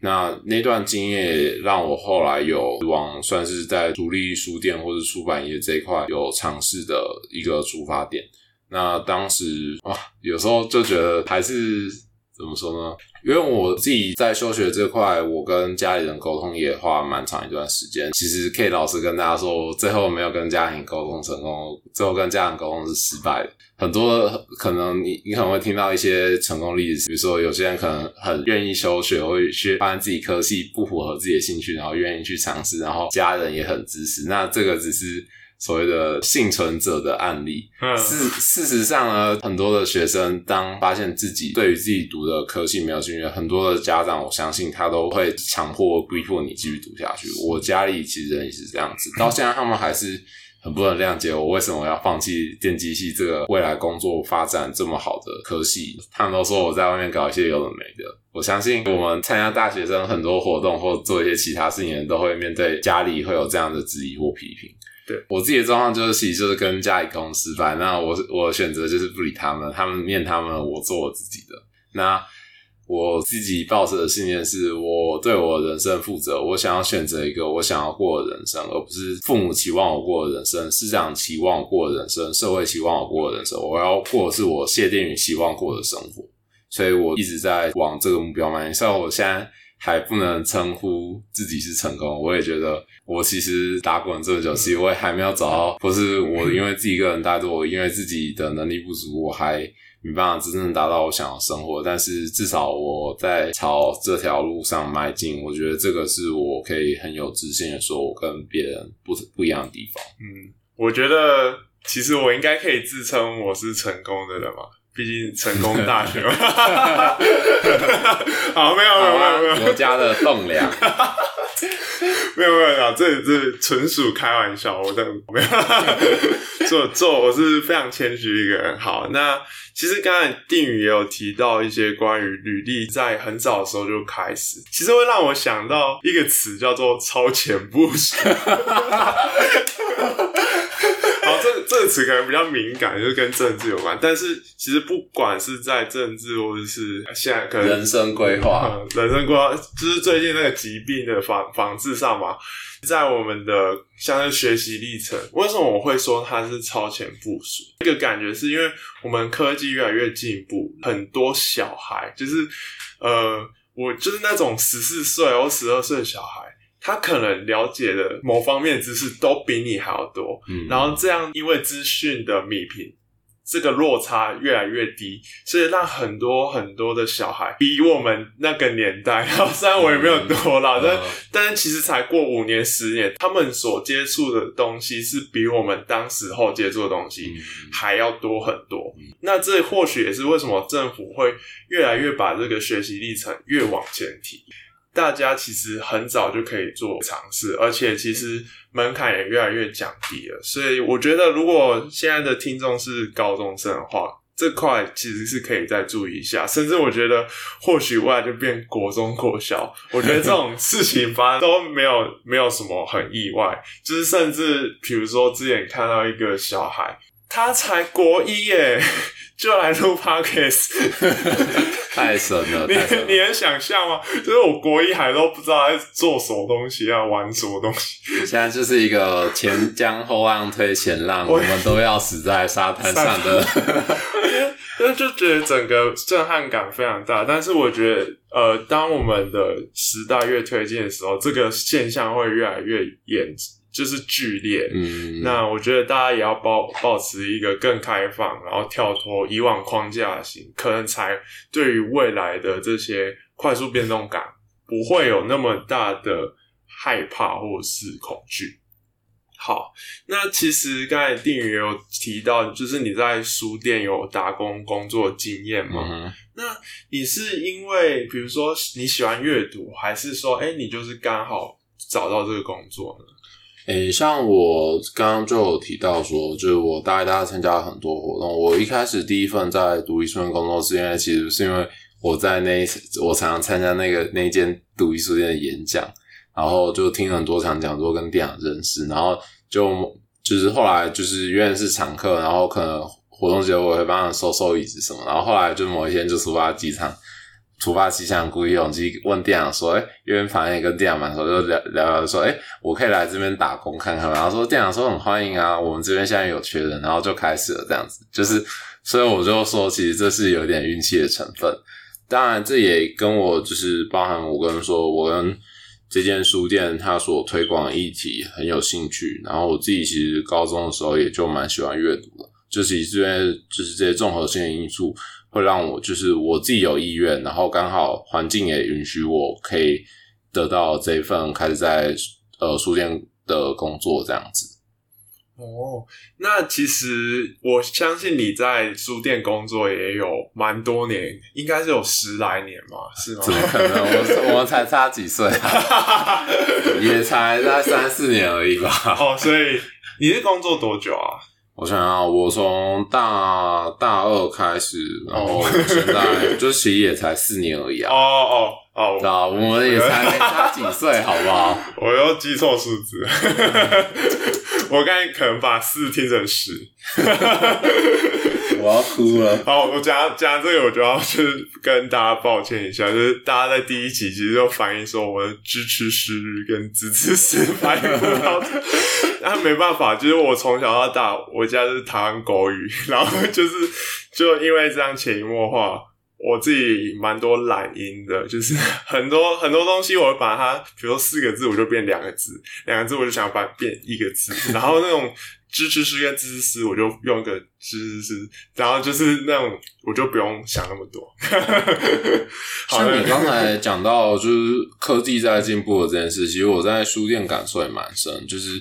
那那段经验让我后来有往算是在独立书店或是出版业这一块有尝试的一个出发点。那当时哇，有时候就觉得还是怎么说呢？因为我自己在休学这块，我跟家里人沟通也花蛮长一段时间。其实 K 老师跟大家说，我最后没有跟家人沟通成功，最后跟家人沟通是失败的。很多可能你你可能会听到一些成功例子，比如说有些人可能很愿意休学，会去发现自己科系不符合自己的兴趣，然后愿意去尝试，然后家人也很支持。那这个只是所谓的幸存者的案例。事事实上呢，很多的学生当发现自己对于自己读的科系没有兴趣，很多的家长我相信他都会强迫逼迫你继续读下去。我家里其实人也是这样子，到现在他们还是很不能谅解我为什么要放弃电机系这个未来工作发展这么好的科系，他们都说我在外面搞一些有的没的。我相信我们参加大学生很多活动或做一些其他事情都会面对家里会有这样的质疑或批评。对，我自己的状况就是，其实就是跟家里沟通失败。那我我选择就是不理他们，他们念他们，我做我自己的。那我自己抱持的信念是，我对我的人生负责，我想要选择一个我想要过的人生，而不是父母期望我过的人生，市场期望我过的人生，社会期望我过的人生。我要过的是我谢定宇希望过的生活，所以我一直在往这个目标迈进。所以我现在还不能称呼自己是成功，我也觉得我其实打滚这么久，其实我也还没有找到，不是我因为自己一个人带着，我因为自己的能力不足，我还没办法真正达到我想要生活。但是至少我在朝这条路上迈进，我觉得这个是我可以很有自信的说我跟别人不不一样的地方。嗯，我觉得其实我应该可以自称我是成功的了嘛。毕竟成功大学嘛。好，没有没有没有，国家的栋梁。没有没有，这这纯属开玩笑，我真的没有做做，我是非常谦虚一个人。好，那其实刚才定宇也有提到一些关于履历，在很早的时候就开始，其实会让我想到一个词叫做超前部署。好，这这个词可能比较敏感，就是跟政治有关，但是其实不管是在政治或者是现在可能人生规划、嗯、人生规划就是最近那个疾病的防防治上嘛，在我们的像是学习历程，为什么我会说它是超前部署？这个感觉是因为我们科技越来越进步，很多小孩就是呃我就是那种十四岁或十二岁的小孩，他可能了解的某方面的知识都比你还要多，嗯，然后这样因为资讯的弭平，这个落差越来越低，所以让很多很多的小孩比我们那个年代，然后虽然我也没有多啦、嗯、但、嗯、但是其实才过五年十年，他们所接触的东西是比我们当时候接触的东西还要多很多、嗯、那这或许也是为什么政府会越来越把这个学习历程越往前提，大家其实很早就可以做尝试，而且其实门槛也越来越降低了，所以我觉得如果现在的听众是高中生的话，这块其实是可以再注意一下，甚至我觉得或许未来就变国中国小，我觉得这种事情反正都没有没有什么很意外，就是甚至比如说之前看到一个小孩，他才国一耶就来录 podcast， 太神了！你你能想象吗？就是我国一还都不知道在做什么东西啊，玩什么东西。现在就是一个前江后浪推前浪，我们都要死在沙滩上的。但就觉得整个震撼感非常大，但是我觉得，呃，当我们的时代越推进的时候，这个现象会越来越严重。就是剧烈，嗯，那我觉得大家也要保保持一个更开放，然后跳脱以往框架型，可能才对于未来的这些快速变动感不会有那么大的害怕或是恐惧。好，那其实刚才定宇也有提到，就是你在书店有打工工作经验吗？嗯、那你是因为比如说你喜欢阅读，还是说哎、欸、你就是刚好找到这个工作呢？诶、欸，像我刚刚就有提到说，就是我大概大概参加了很多活动。我一开始第一份在独立书店工作是因为，其实是因为我在那一我常常参加那个那一间独立书店的演讲，然后就听很多场讲座跟店长认识，然后就就是后来就是因为是常客，然后可能活动结果我会帮他收收椅子什么，然后后来就某一天就出发机场。突发奇想，鼓起勇气问店长说：“哎、欸，因为反正也跟店长蛮熟，就聊聊聊说，哎、欸，我可以来这边打工看看。”然后说店长说很欢迎啊，我们这边现在有缺人，然后就开始了这样子。就是，所以我就说，其实这是有点运气的成分。当然，这也跟我就是包含我跟说，我跟这间书店它所推广的议题很有兴趣。然后我自己其实高中的时候也就蛮喜欢阅读的，就是因为就是这些综合性的因素。会让我就是我自己有意愿，然后刚好环境也允许我可以得到这一份开始在呃书店的工作这样子。哦，那其实我相信你在书店工作也有蛮多年，应该是有十来年嘛，是吗？怎么可能？我我才差几岁啊，也才在三四年而已吧。哦，所以你是工作多久啊？我想啊，我从大大二开始，然后现在就其实也才四年而已啊。哦哦哦，对啊，我们也才没差几岁，好不好？我又记错数字，我刚才可能把四听成十，我要哭了。好，我讲讲这个，我就要去跟大家抱歉一下，就是大家在第一集其实就反映说，我的支持失语跟支持失败不到。那没办法，就是我从小到大，我家是台湾国语，然后就是就因为这样潜移默化，我自己蛮多懒音的，就是很多很多东西，我会把它，比如说四个字我就变两个字，两个字我就想把它变一个字，然后那种吱吱吱跟吱吱吱，我就用一个吱吱吱，然后就是那种我就不用想那么多。像你刚才讲到，就是科技在进步的这件事，其实我在书店感受也蛮深，就是。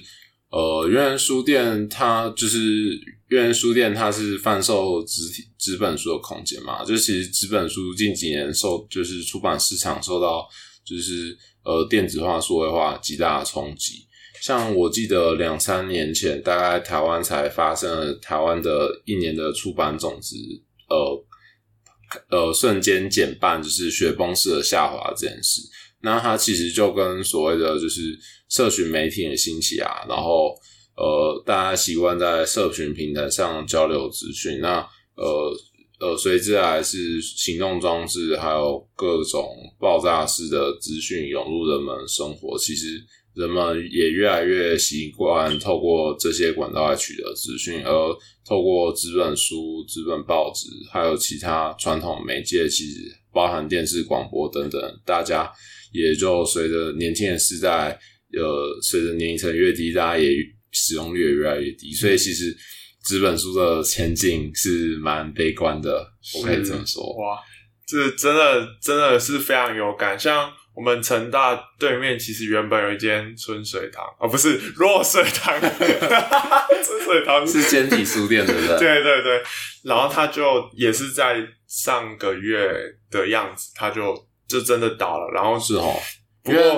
呃，阅人书店它就是阅人书店，它是贩售纸体纸本书的空间嘛。就其实纸本书近几年受就是出版市场受到就是呃电子化、数位化极大的冲击。像我记得两三年前，大概台湾才发生了台湾的一年的出版总值，呃呃瞬间减半，就是雪崩式的下滑这件事。那它其实就跟所谓的就是社群媒体的兴起啊，然后呃，大家习惯在社群平台上交流资讯，那呃呃，随之来是行动装置，还有各种爆炸式的资讯涌入人们生活。其实人们也越来越习惯透过这些管道来取得资讯，而透过纸本书、纸本报纸，还有其他传统媒介，其实包含电视、广播等等，大家也就随着年轻的世代，呃，随着年龄层越低，大家也使用率也越来越低，所以其实纸本书的前景是蛮悲观的，我可以这么说。哇，这真的真的是非常有感。像我们成大对面，其实原本有一间春水堂，啊、哦，不是弱水堂，春水堂是简体书店，对不对？对对对。然后他就也是在上个月的样子，他就。就真的倒了，然后是齁，因为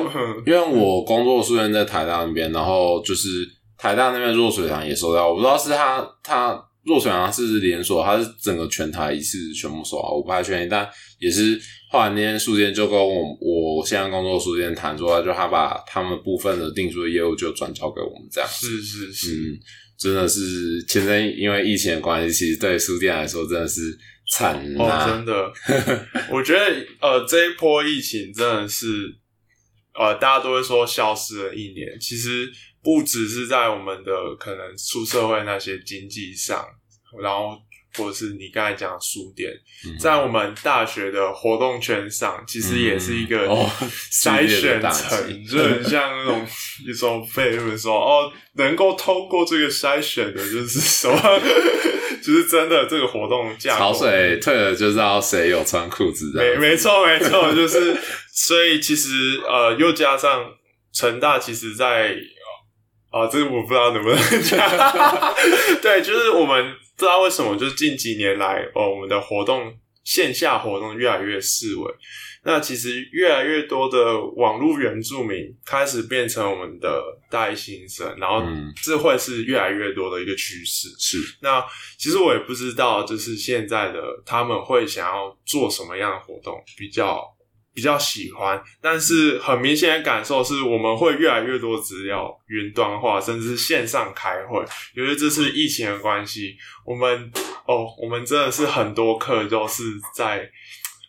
因为我工作书院在台大那边，然后就是台大那边弱水堂也收掉，我不知道是他他弱水堂是连锁，他是整个全台一次全部收掉，我不太确定，但也是后来那间书店就跟我我现在工作书店谈说，就他把他们部分的订书的业务就转交给我们这样，是是是，嗯，真的是现在因为疫情的关系，其实对书店来说真的是。惨啊、哦！真的，我觉得呃，这一波疫情真的是呃，大家都会说消失了一年。其实不只是在我们的可能出社会那些经济上，然后或者是你刚才讲的书店、嗯，在我们大学的活动圈上，其实也是一个筛选层、嗯哦，就很像那种一种悖论说哦，能够通过这个筛选的就是什么。就是真的，这个活动架构潮水退了就知道谁有穿裤子的。没没错没错，就是所以其实呃，又加上成大，其实在啊、呃，这个我不知道能不能讲。对，就是我们不知道为什么，就是近几年来哦、呃，我们的活动线下活动越来越式微。那其实越来越多的网络原住民开始变成我们的代新生，然后这会是越来越多的一个趋势。是、嗯，那其实我也不知道，就是现在的他们会想要做什么样的活动比较比较喜欢，但是很明显的感受是，我们会越来越多资料云端化，甚至线上开会。因为这次疫情的关系，我们哦，我们真的是很多课都是在。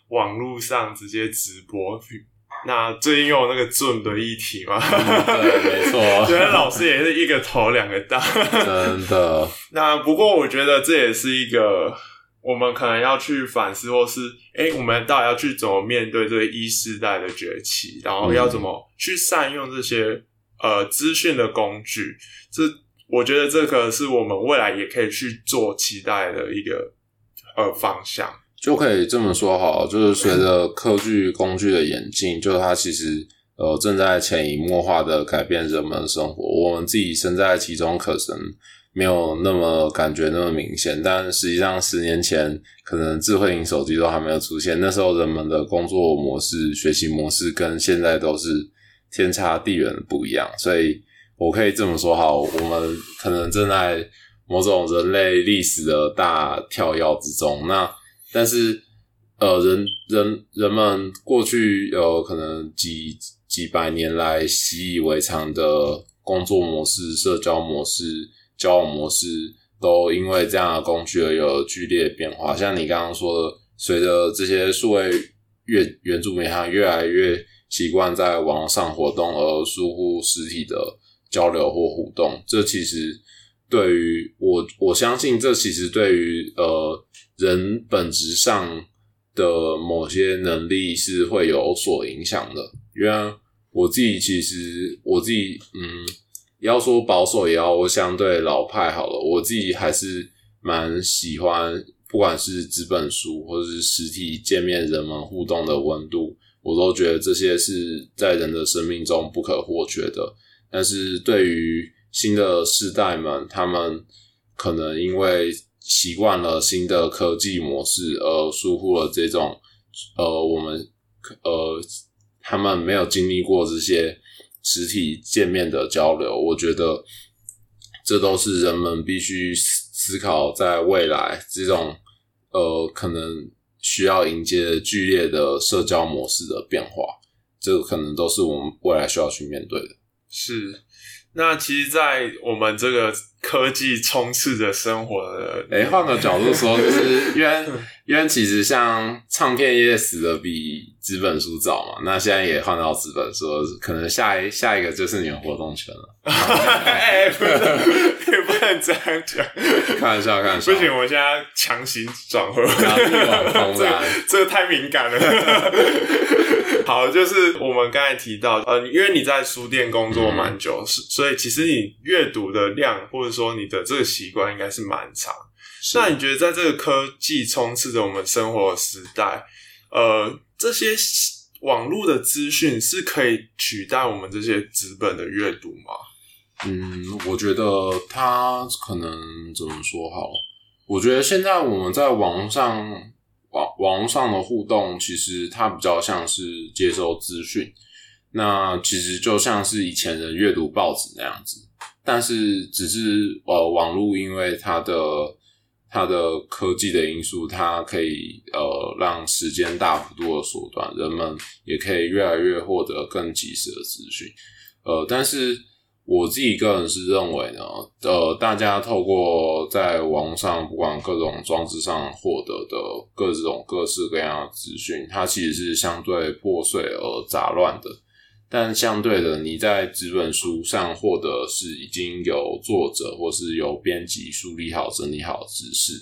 网络上直接直播，那最近有那个 Zoom 的议题嘛、嗯？对，没错。觉得老师也是一个头两个大，真的。那不过我觉得这也是一个我们可能要去反思，或是哎、欸，我们到底要去怎么面对这个一世代的崛起，然后要怎么去善用这些呃资讯的工具。这我觉得这个是我们未来也可以去做期待的一个呃方向。就可以这么说好，就是随着科技工具的演进，就它其实呃正在潜移默化的改变人们的生活。我们自己身在其中，可能没有那么感觉那么明显，但实际上十年前可能智慧型手机都还没有出现，那时候人们的工作模式、学习模式跟现在都是天差地远的不一样。所以我可以这么说好，我们可能正在某种人类历史的大跳跃之中。那但是，呃，人人人们过去有、呃、可能几几百年来习以为常的工作模式、社交模式、交往模式，都因为这样的工具而有剧烈变化。像你刚刚说的，随着这些数位原原住民他越来越习惯在网络上活动，而疏忽实体的交流或互动，这其实对于我我相信，这其实对于呃。人本质上的某些能力是会有所影响的，因为我自己其实我自己嗯，要说保守也要相对老派好了，我自己还是蛮喜欢，不管是纸本书或是实体见面人们互动的温度，我都觉得这些是在人的生命中不可或缺的。但是对于新的世代们，他们可能因为习惯了新的科技模式而疏忽了这种呃我们呃他们没有经历过这些实体见面的交流。我觉得这都是人们必须思考在未来这种呃可能需要迎接剧烈的社交模式的变化，这可能都是我们未来需要去面对的。是，那其实在我们这个科技充斥着生活的，诶、欸、换个角度说，就是因为因为其实像唱片业死的比纸本书早嘛，那现在也换到纸本书，可能下一下一个就是你的活动圈了。哎、欸，不是，不能这样讲，开玩笑，开玩笑。不行，我现在强行转回，这个太敏感了。好，就是我们刚才提到，呃，因为你在书店工作蛮久，嗯、所以其实你阅读的量，或者说你的这个习惯，应该是蛮长。那你觉得在这个科技充斥着我们生活的时代，呃，这些网络的资讯是可以取代我们这些纸本的阅读吗？嗯，我觉得它可能怎么说好？我觉得现在我们在网络上。网网络上的互动，其实它比较像是接收资讯，那其实就像是以前人阅读报纸那样子，但是只是呃网络因为它的它的科技的因素，它可以呃让时间大幅度的缩短，人们也可以越来越获得更及时的资讯。呃，但是我自己个人是认为呢，呃，大家透过在网上不管各种装置上获得的各种各式各样的资讯，它其实是相对破碎而杂乱的。但相对的，你在纸本书上获得是已经有作者或是由编辑梳理好、整理好知识。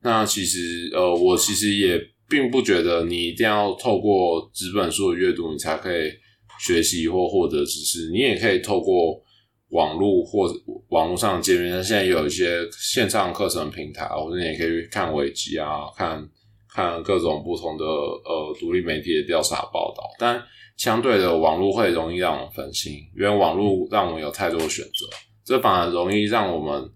那其实，呃，我其实也并不觉得你一定要透过纸本书的阅读，你才可以学习或获得知识。你也可以透过网络或网络上的界面，但现在有一些线上课程平台，或者你也可以看维基啊，看看各种不同的呃独立媒体的调查报道。但相对的，网络会容易让我们分心，因为网络让我们有太多选择，这反而容易让我们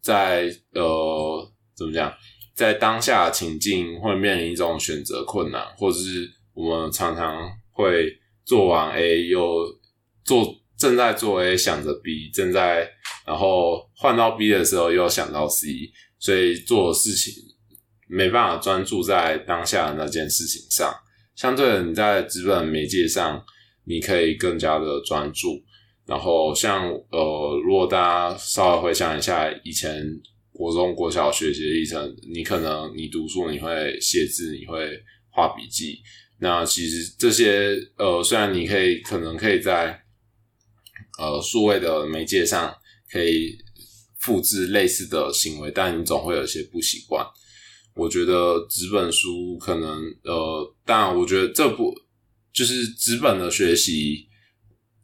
在呃怎么讲，在当下的情境会面临一种选择困难，或者是我们常常会做完 A 又做。正在做 A 想着 B， 正在然后换到 B 的时候又想到 C， 所以做事情没办法专注在当下的那件事情上。相对的，你在纸本媒介上，你可以更加的专注。然后像呃，如果大家稍微回想一下以前国中、国小学习的历程，你可能你读书你会写字，你会画笔记。那其实这些呃，虽然你可以可能可以在呃，数位的媒介上可以复制类似的行为，但你总会有一些不习惯。我觉得纸本书可能呃，但我觉得这不就是纸本的学习，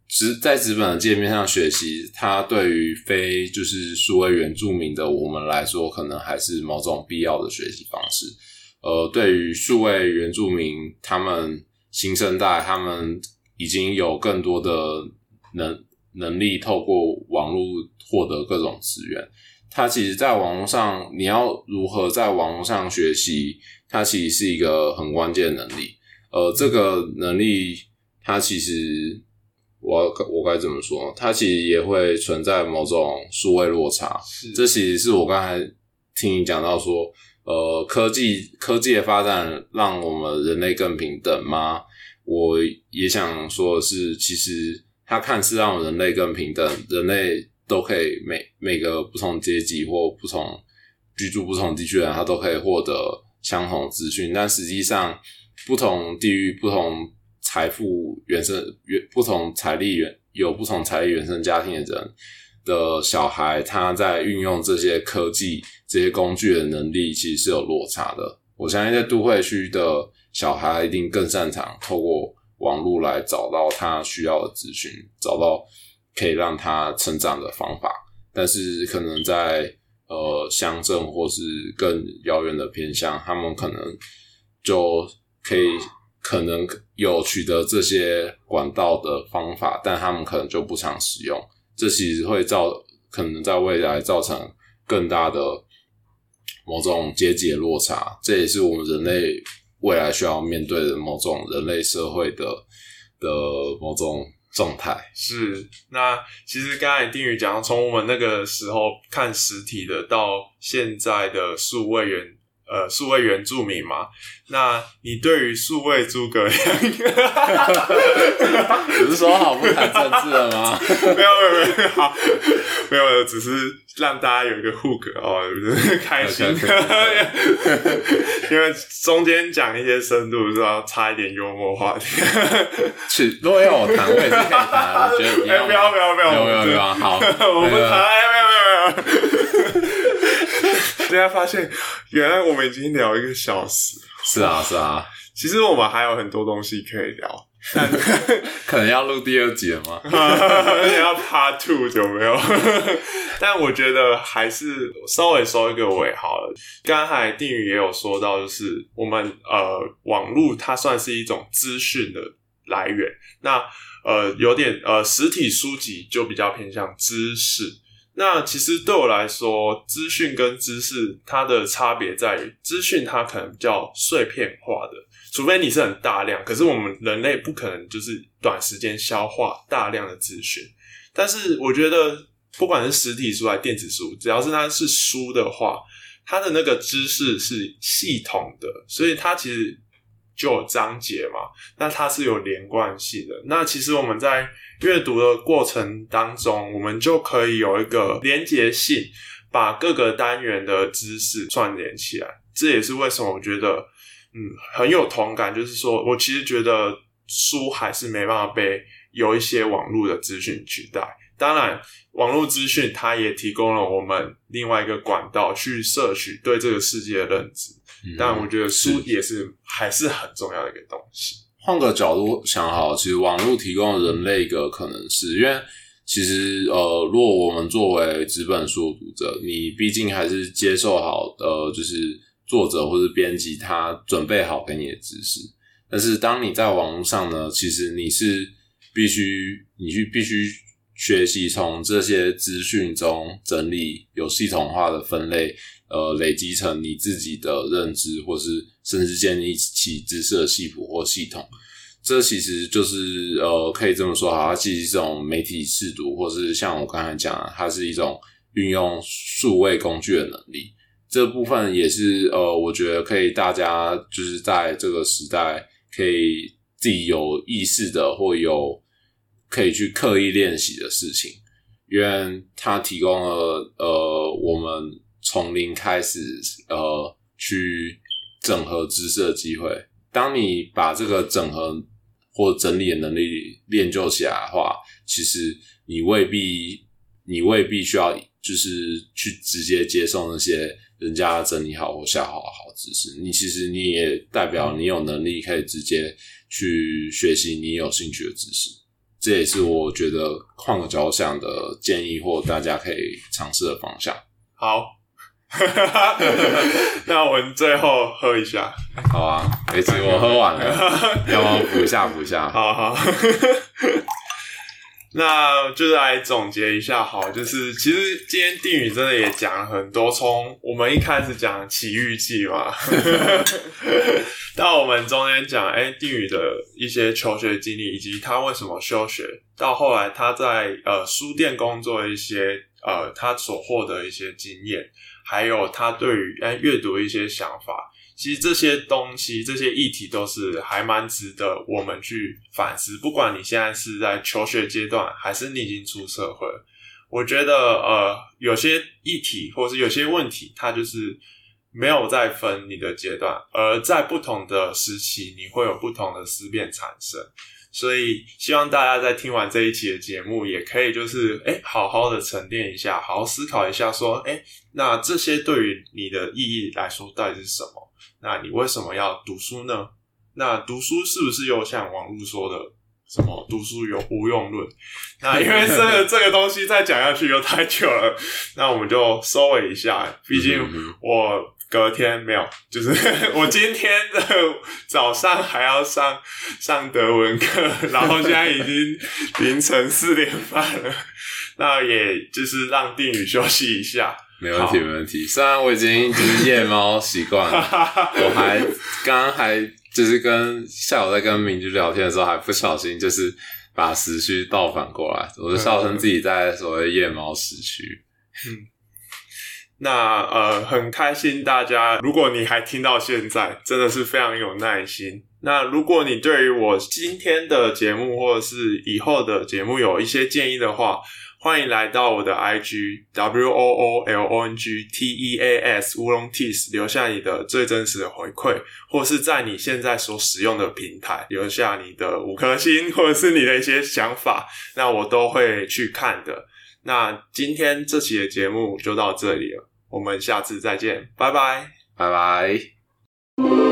纸在纸本的界面上学习，它对于非就是数位原住民的我们来说，可能还是某种必要的学习方式。呃，对于数位原住民，他们新生代，他们已经有更多的能能力透过网络获得各种资源。它其实在网络上，你要如何在网络上学习，它其实是一个很关键的能力。呃，这个能力它其实我我该怎么说？它其实也会存在某种数位落差。这其实是我刚才听你讲到说，呃，科技科技的发展让我们人类更平等吗？我也想说的是，其实它看似让人类更平等，人类都可以每每个不同阶级或不同居住不同地区的人，他都可以获得相同资讯。但实际上，不同地域、不同财富原生、不同财力原有不同财力原生家庭的人的小孩，他在运用这些科技、这些工具的能力，其实是有落差的。我相信在都会区的小孩一定更擅长透过网络来找到他需要的资讯，找到可以让他成长的方法。但是可能在呃乡镇或是更遥远的偏乡，他们可能就可以可能有取得这些管道的方法，但他们可能就不常使用。这其实会造可能在未来造成更大的某种阶级的落差，这也是我们人类未来需要面对的某种人类社会的的某种状态。是，那其实刚才丁宇讲，从我们那个时候看实体的到现在的数位原呃数位原住民嘛，那你对于数位诸葛亮只是说好不谈政治了吗？没有没有没有好没有，只是让大家有一个 hook 哦，开心，因为中间讲一些深度，是吧？差一点幽默话题。去，如果要我谈，我也是可以谈。我觉得你要不要不要不要不要不要好，我们谈没有没有没有。大家发现，原来我们已经聊一个小时。是啊是啊，其实我们还有很多东西可以聊。可能要录第二集了吗？要 part two 有没有？但我觉得还是稍微收一个尾好了。刚才定宇也有说到，就是我们呃网络它算是一种资讯的来源，那呃有点呃实体书籍就比较偏向知识。那其实对我来说，资讯跟知识它的差别在于，资讯它可能比较碎片化的，除非你是很大量，可是我们人类不可能就是短时间消化大量的资讯。但是我觉得不管是实体书还是电子书，只要是它是书的话，它的那个知识是系统的，所以它其实就有章节嘛，那它是有连贯性的。那其实我们在阅读的过程当中，我们就可以有一个连结性，把各个单元的知识串联起来。这也是为什么我觉得嗯很有同感，就是说我其实觉得书还是没办法被有一些网络的资讯取代。当然网络资讯它也提供了我们另外一个管道去摄取对这个世界的认知，嗯、但我觉得书也是，是还是很重要的一个东西。换个角度想好，其实网络提供人类一个可能是因为其实呃，如果我们作为纸本书读者，你毕竟还是接受好呃，就是作者或是编辑他准备好给你的知识。但是当你在网络上呢，其实你是必须你去必须学习从这些资讯中整理，有系统化的分类，呃，累积成你自己的认知，或是甚至建立起知识的系谱或系统。这其实就是呃，可以这么说好，它其实是一种媒体识读，或是像我刚才讲的，它是一种运用数位工具的能力。这部分也是呃，我觉得可以大家就是在这个时代可以自己有意识的或有可以去刻意练习的事情，因为它提供了呃我们从零开始呃去整合知识的机会。当你把这个整合或整理的能力练就起来的话，其实你未必你未必需要就是去直接接受那些人家整理好或消化好知识，你其实你也代表你有能力可以直接去学习你有兴趣的知识。这也是我觉得换个角度想的建议，或大家可以尝试的方向。好，那我们最后喝一下。好啊，哎、欸，其实我喝完了，要不要补一下补一下？好好。那就是来总结一下，好，就是其实今天定宇真的也讲了很多，从我们一开始讲奇遇记嘛，到我们中间讲哎、欸、定宇的一些求学经历，以及他为什么休学，到后来他在呃书店工作的一些呃他所获得一些经验，还有他对于哎阅读一些想法。其实这些东西这些议题都是还蛮值得我们去反思，不管你现在是在求学阶段还是你已经出社会，我觉得呃有些议题或是有些问题它就是没有在分你的阶段，而在不同的时期你会有不同的思辨产生。所以希望大家在听完这一期的节目也可以就是诶好好的沉淀一下，好好思考一下说诶那这些对于你的意义来说到底是什么，那你为什么要读书呢？那读书是不是又像网络说的什么读书有无用论？那因为这这个东西再讲下去又太久了，那我们就收尾一下。毕竟我隔天没有，就是我今天的早上还要上上德文课，然后现在已经凌晨四点半了。那也就是让定宇休息一下。没问题，没问题。虽然我已经就是夜猫习惯了，我还刚刚还就是跟下午在跟明居聊天的时候，还不小心就是把时区倒反过来，我就笑称自己在所谓夜猫时区。嗯，那呃，很开心大家，如果你还听到现在，真的是非常有耐心。那如果你对于我今天的节目或者是以后的节目有一些建议的话，欢迎来到我的 I G W O O L O N G T E A S 乌龙 teas 留下你的最真实的回馈，或是在你现在所使用的平台留下你的五颗星或者是你的一些想法，那我都会去看的。那今天这期的节目就到这里了，我们下次再见，拜拜，拜拜。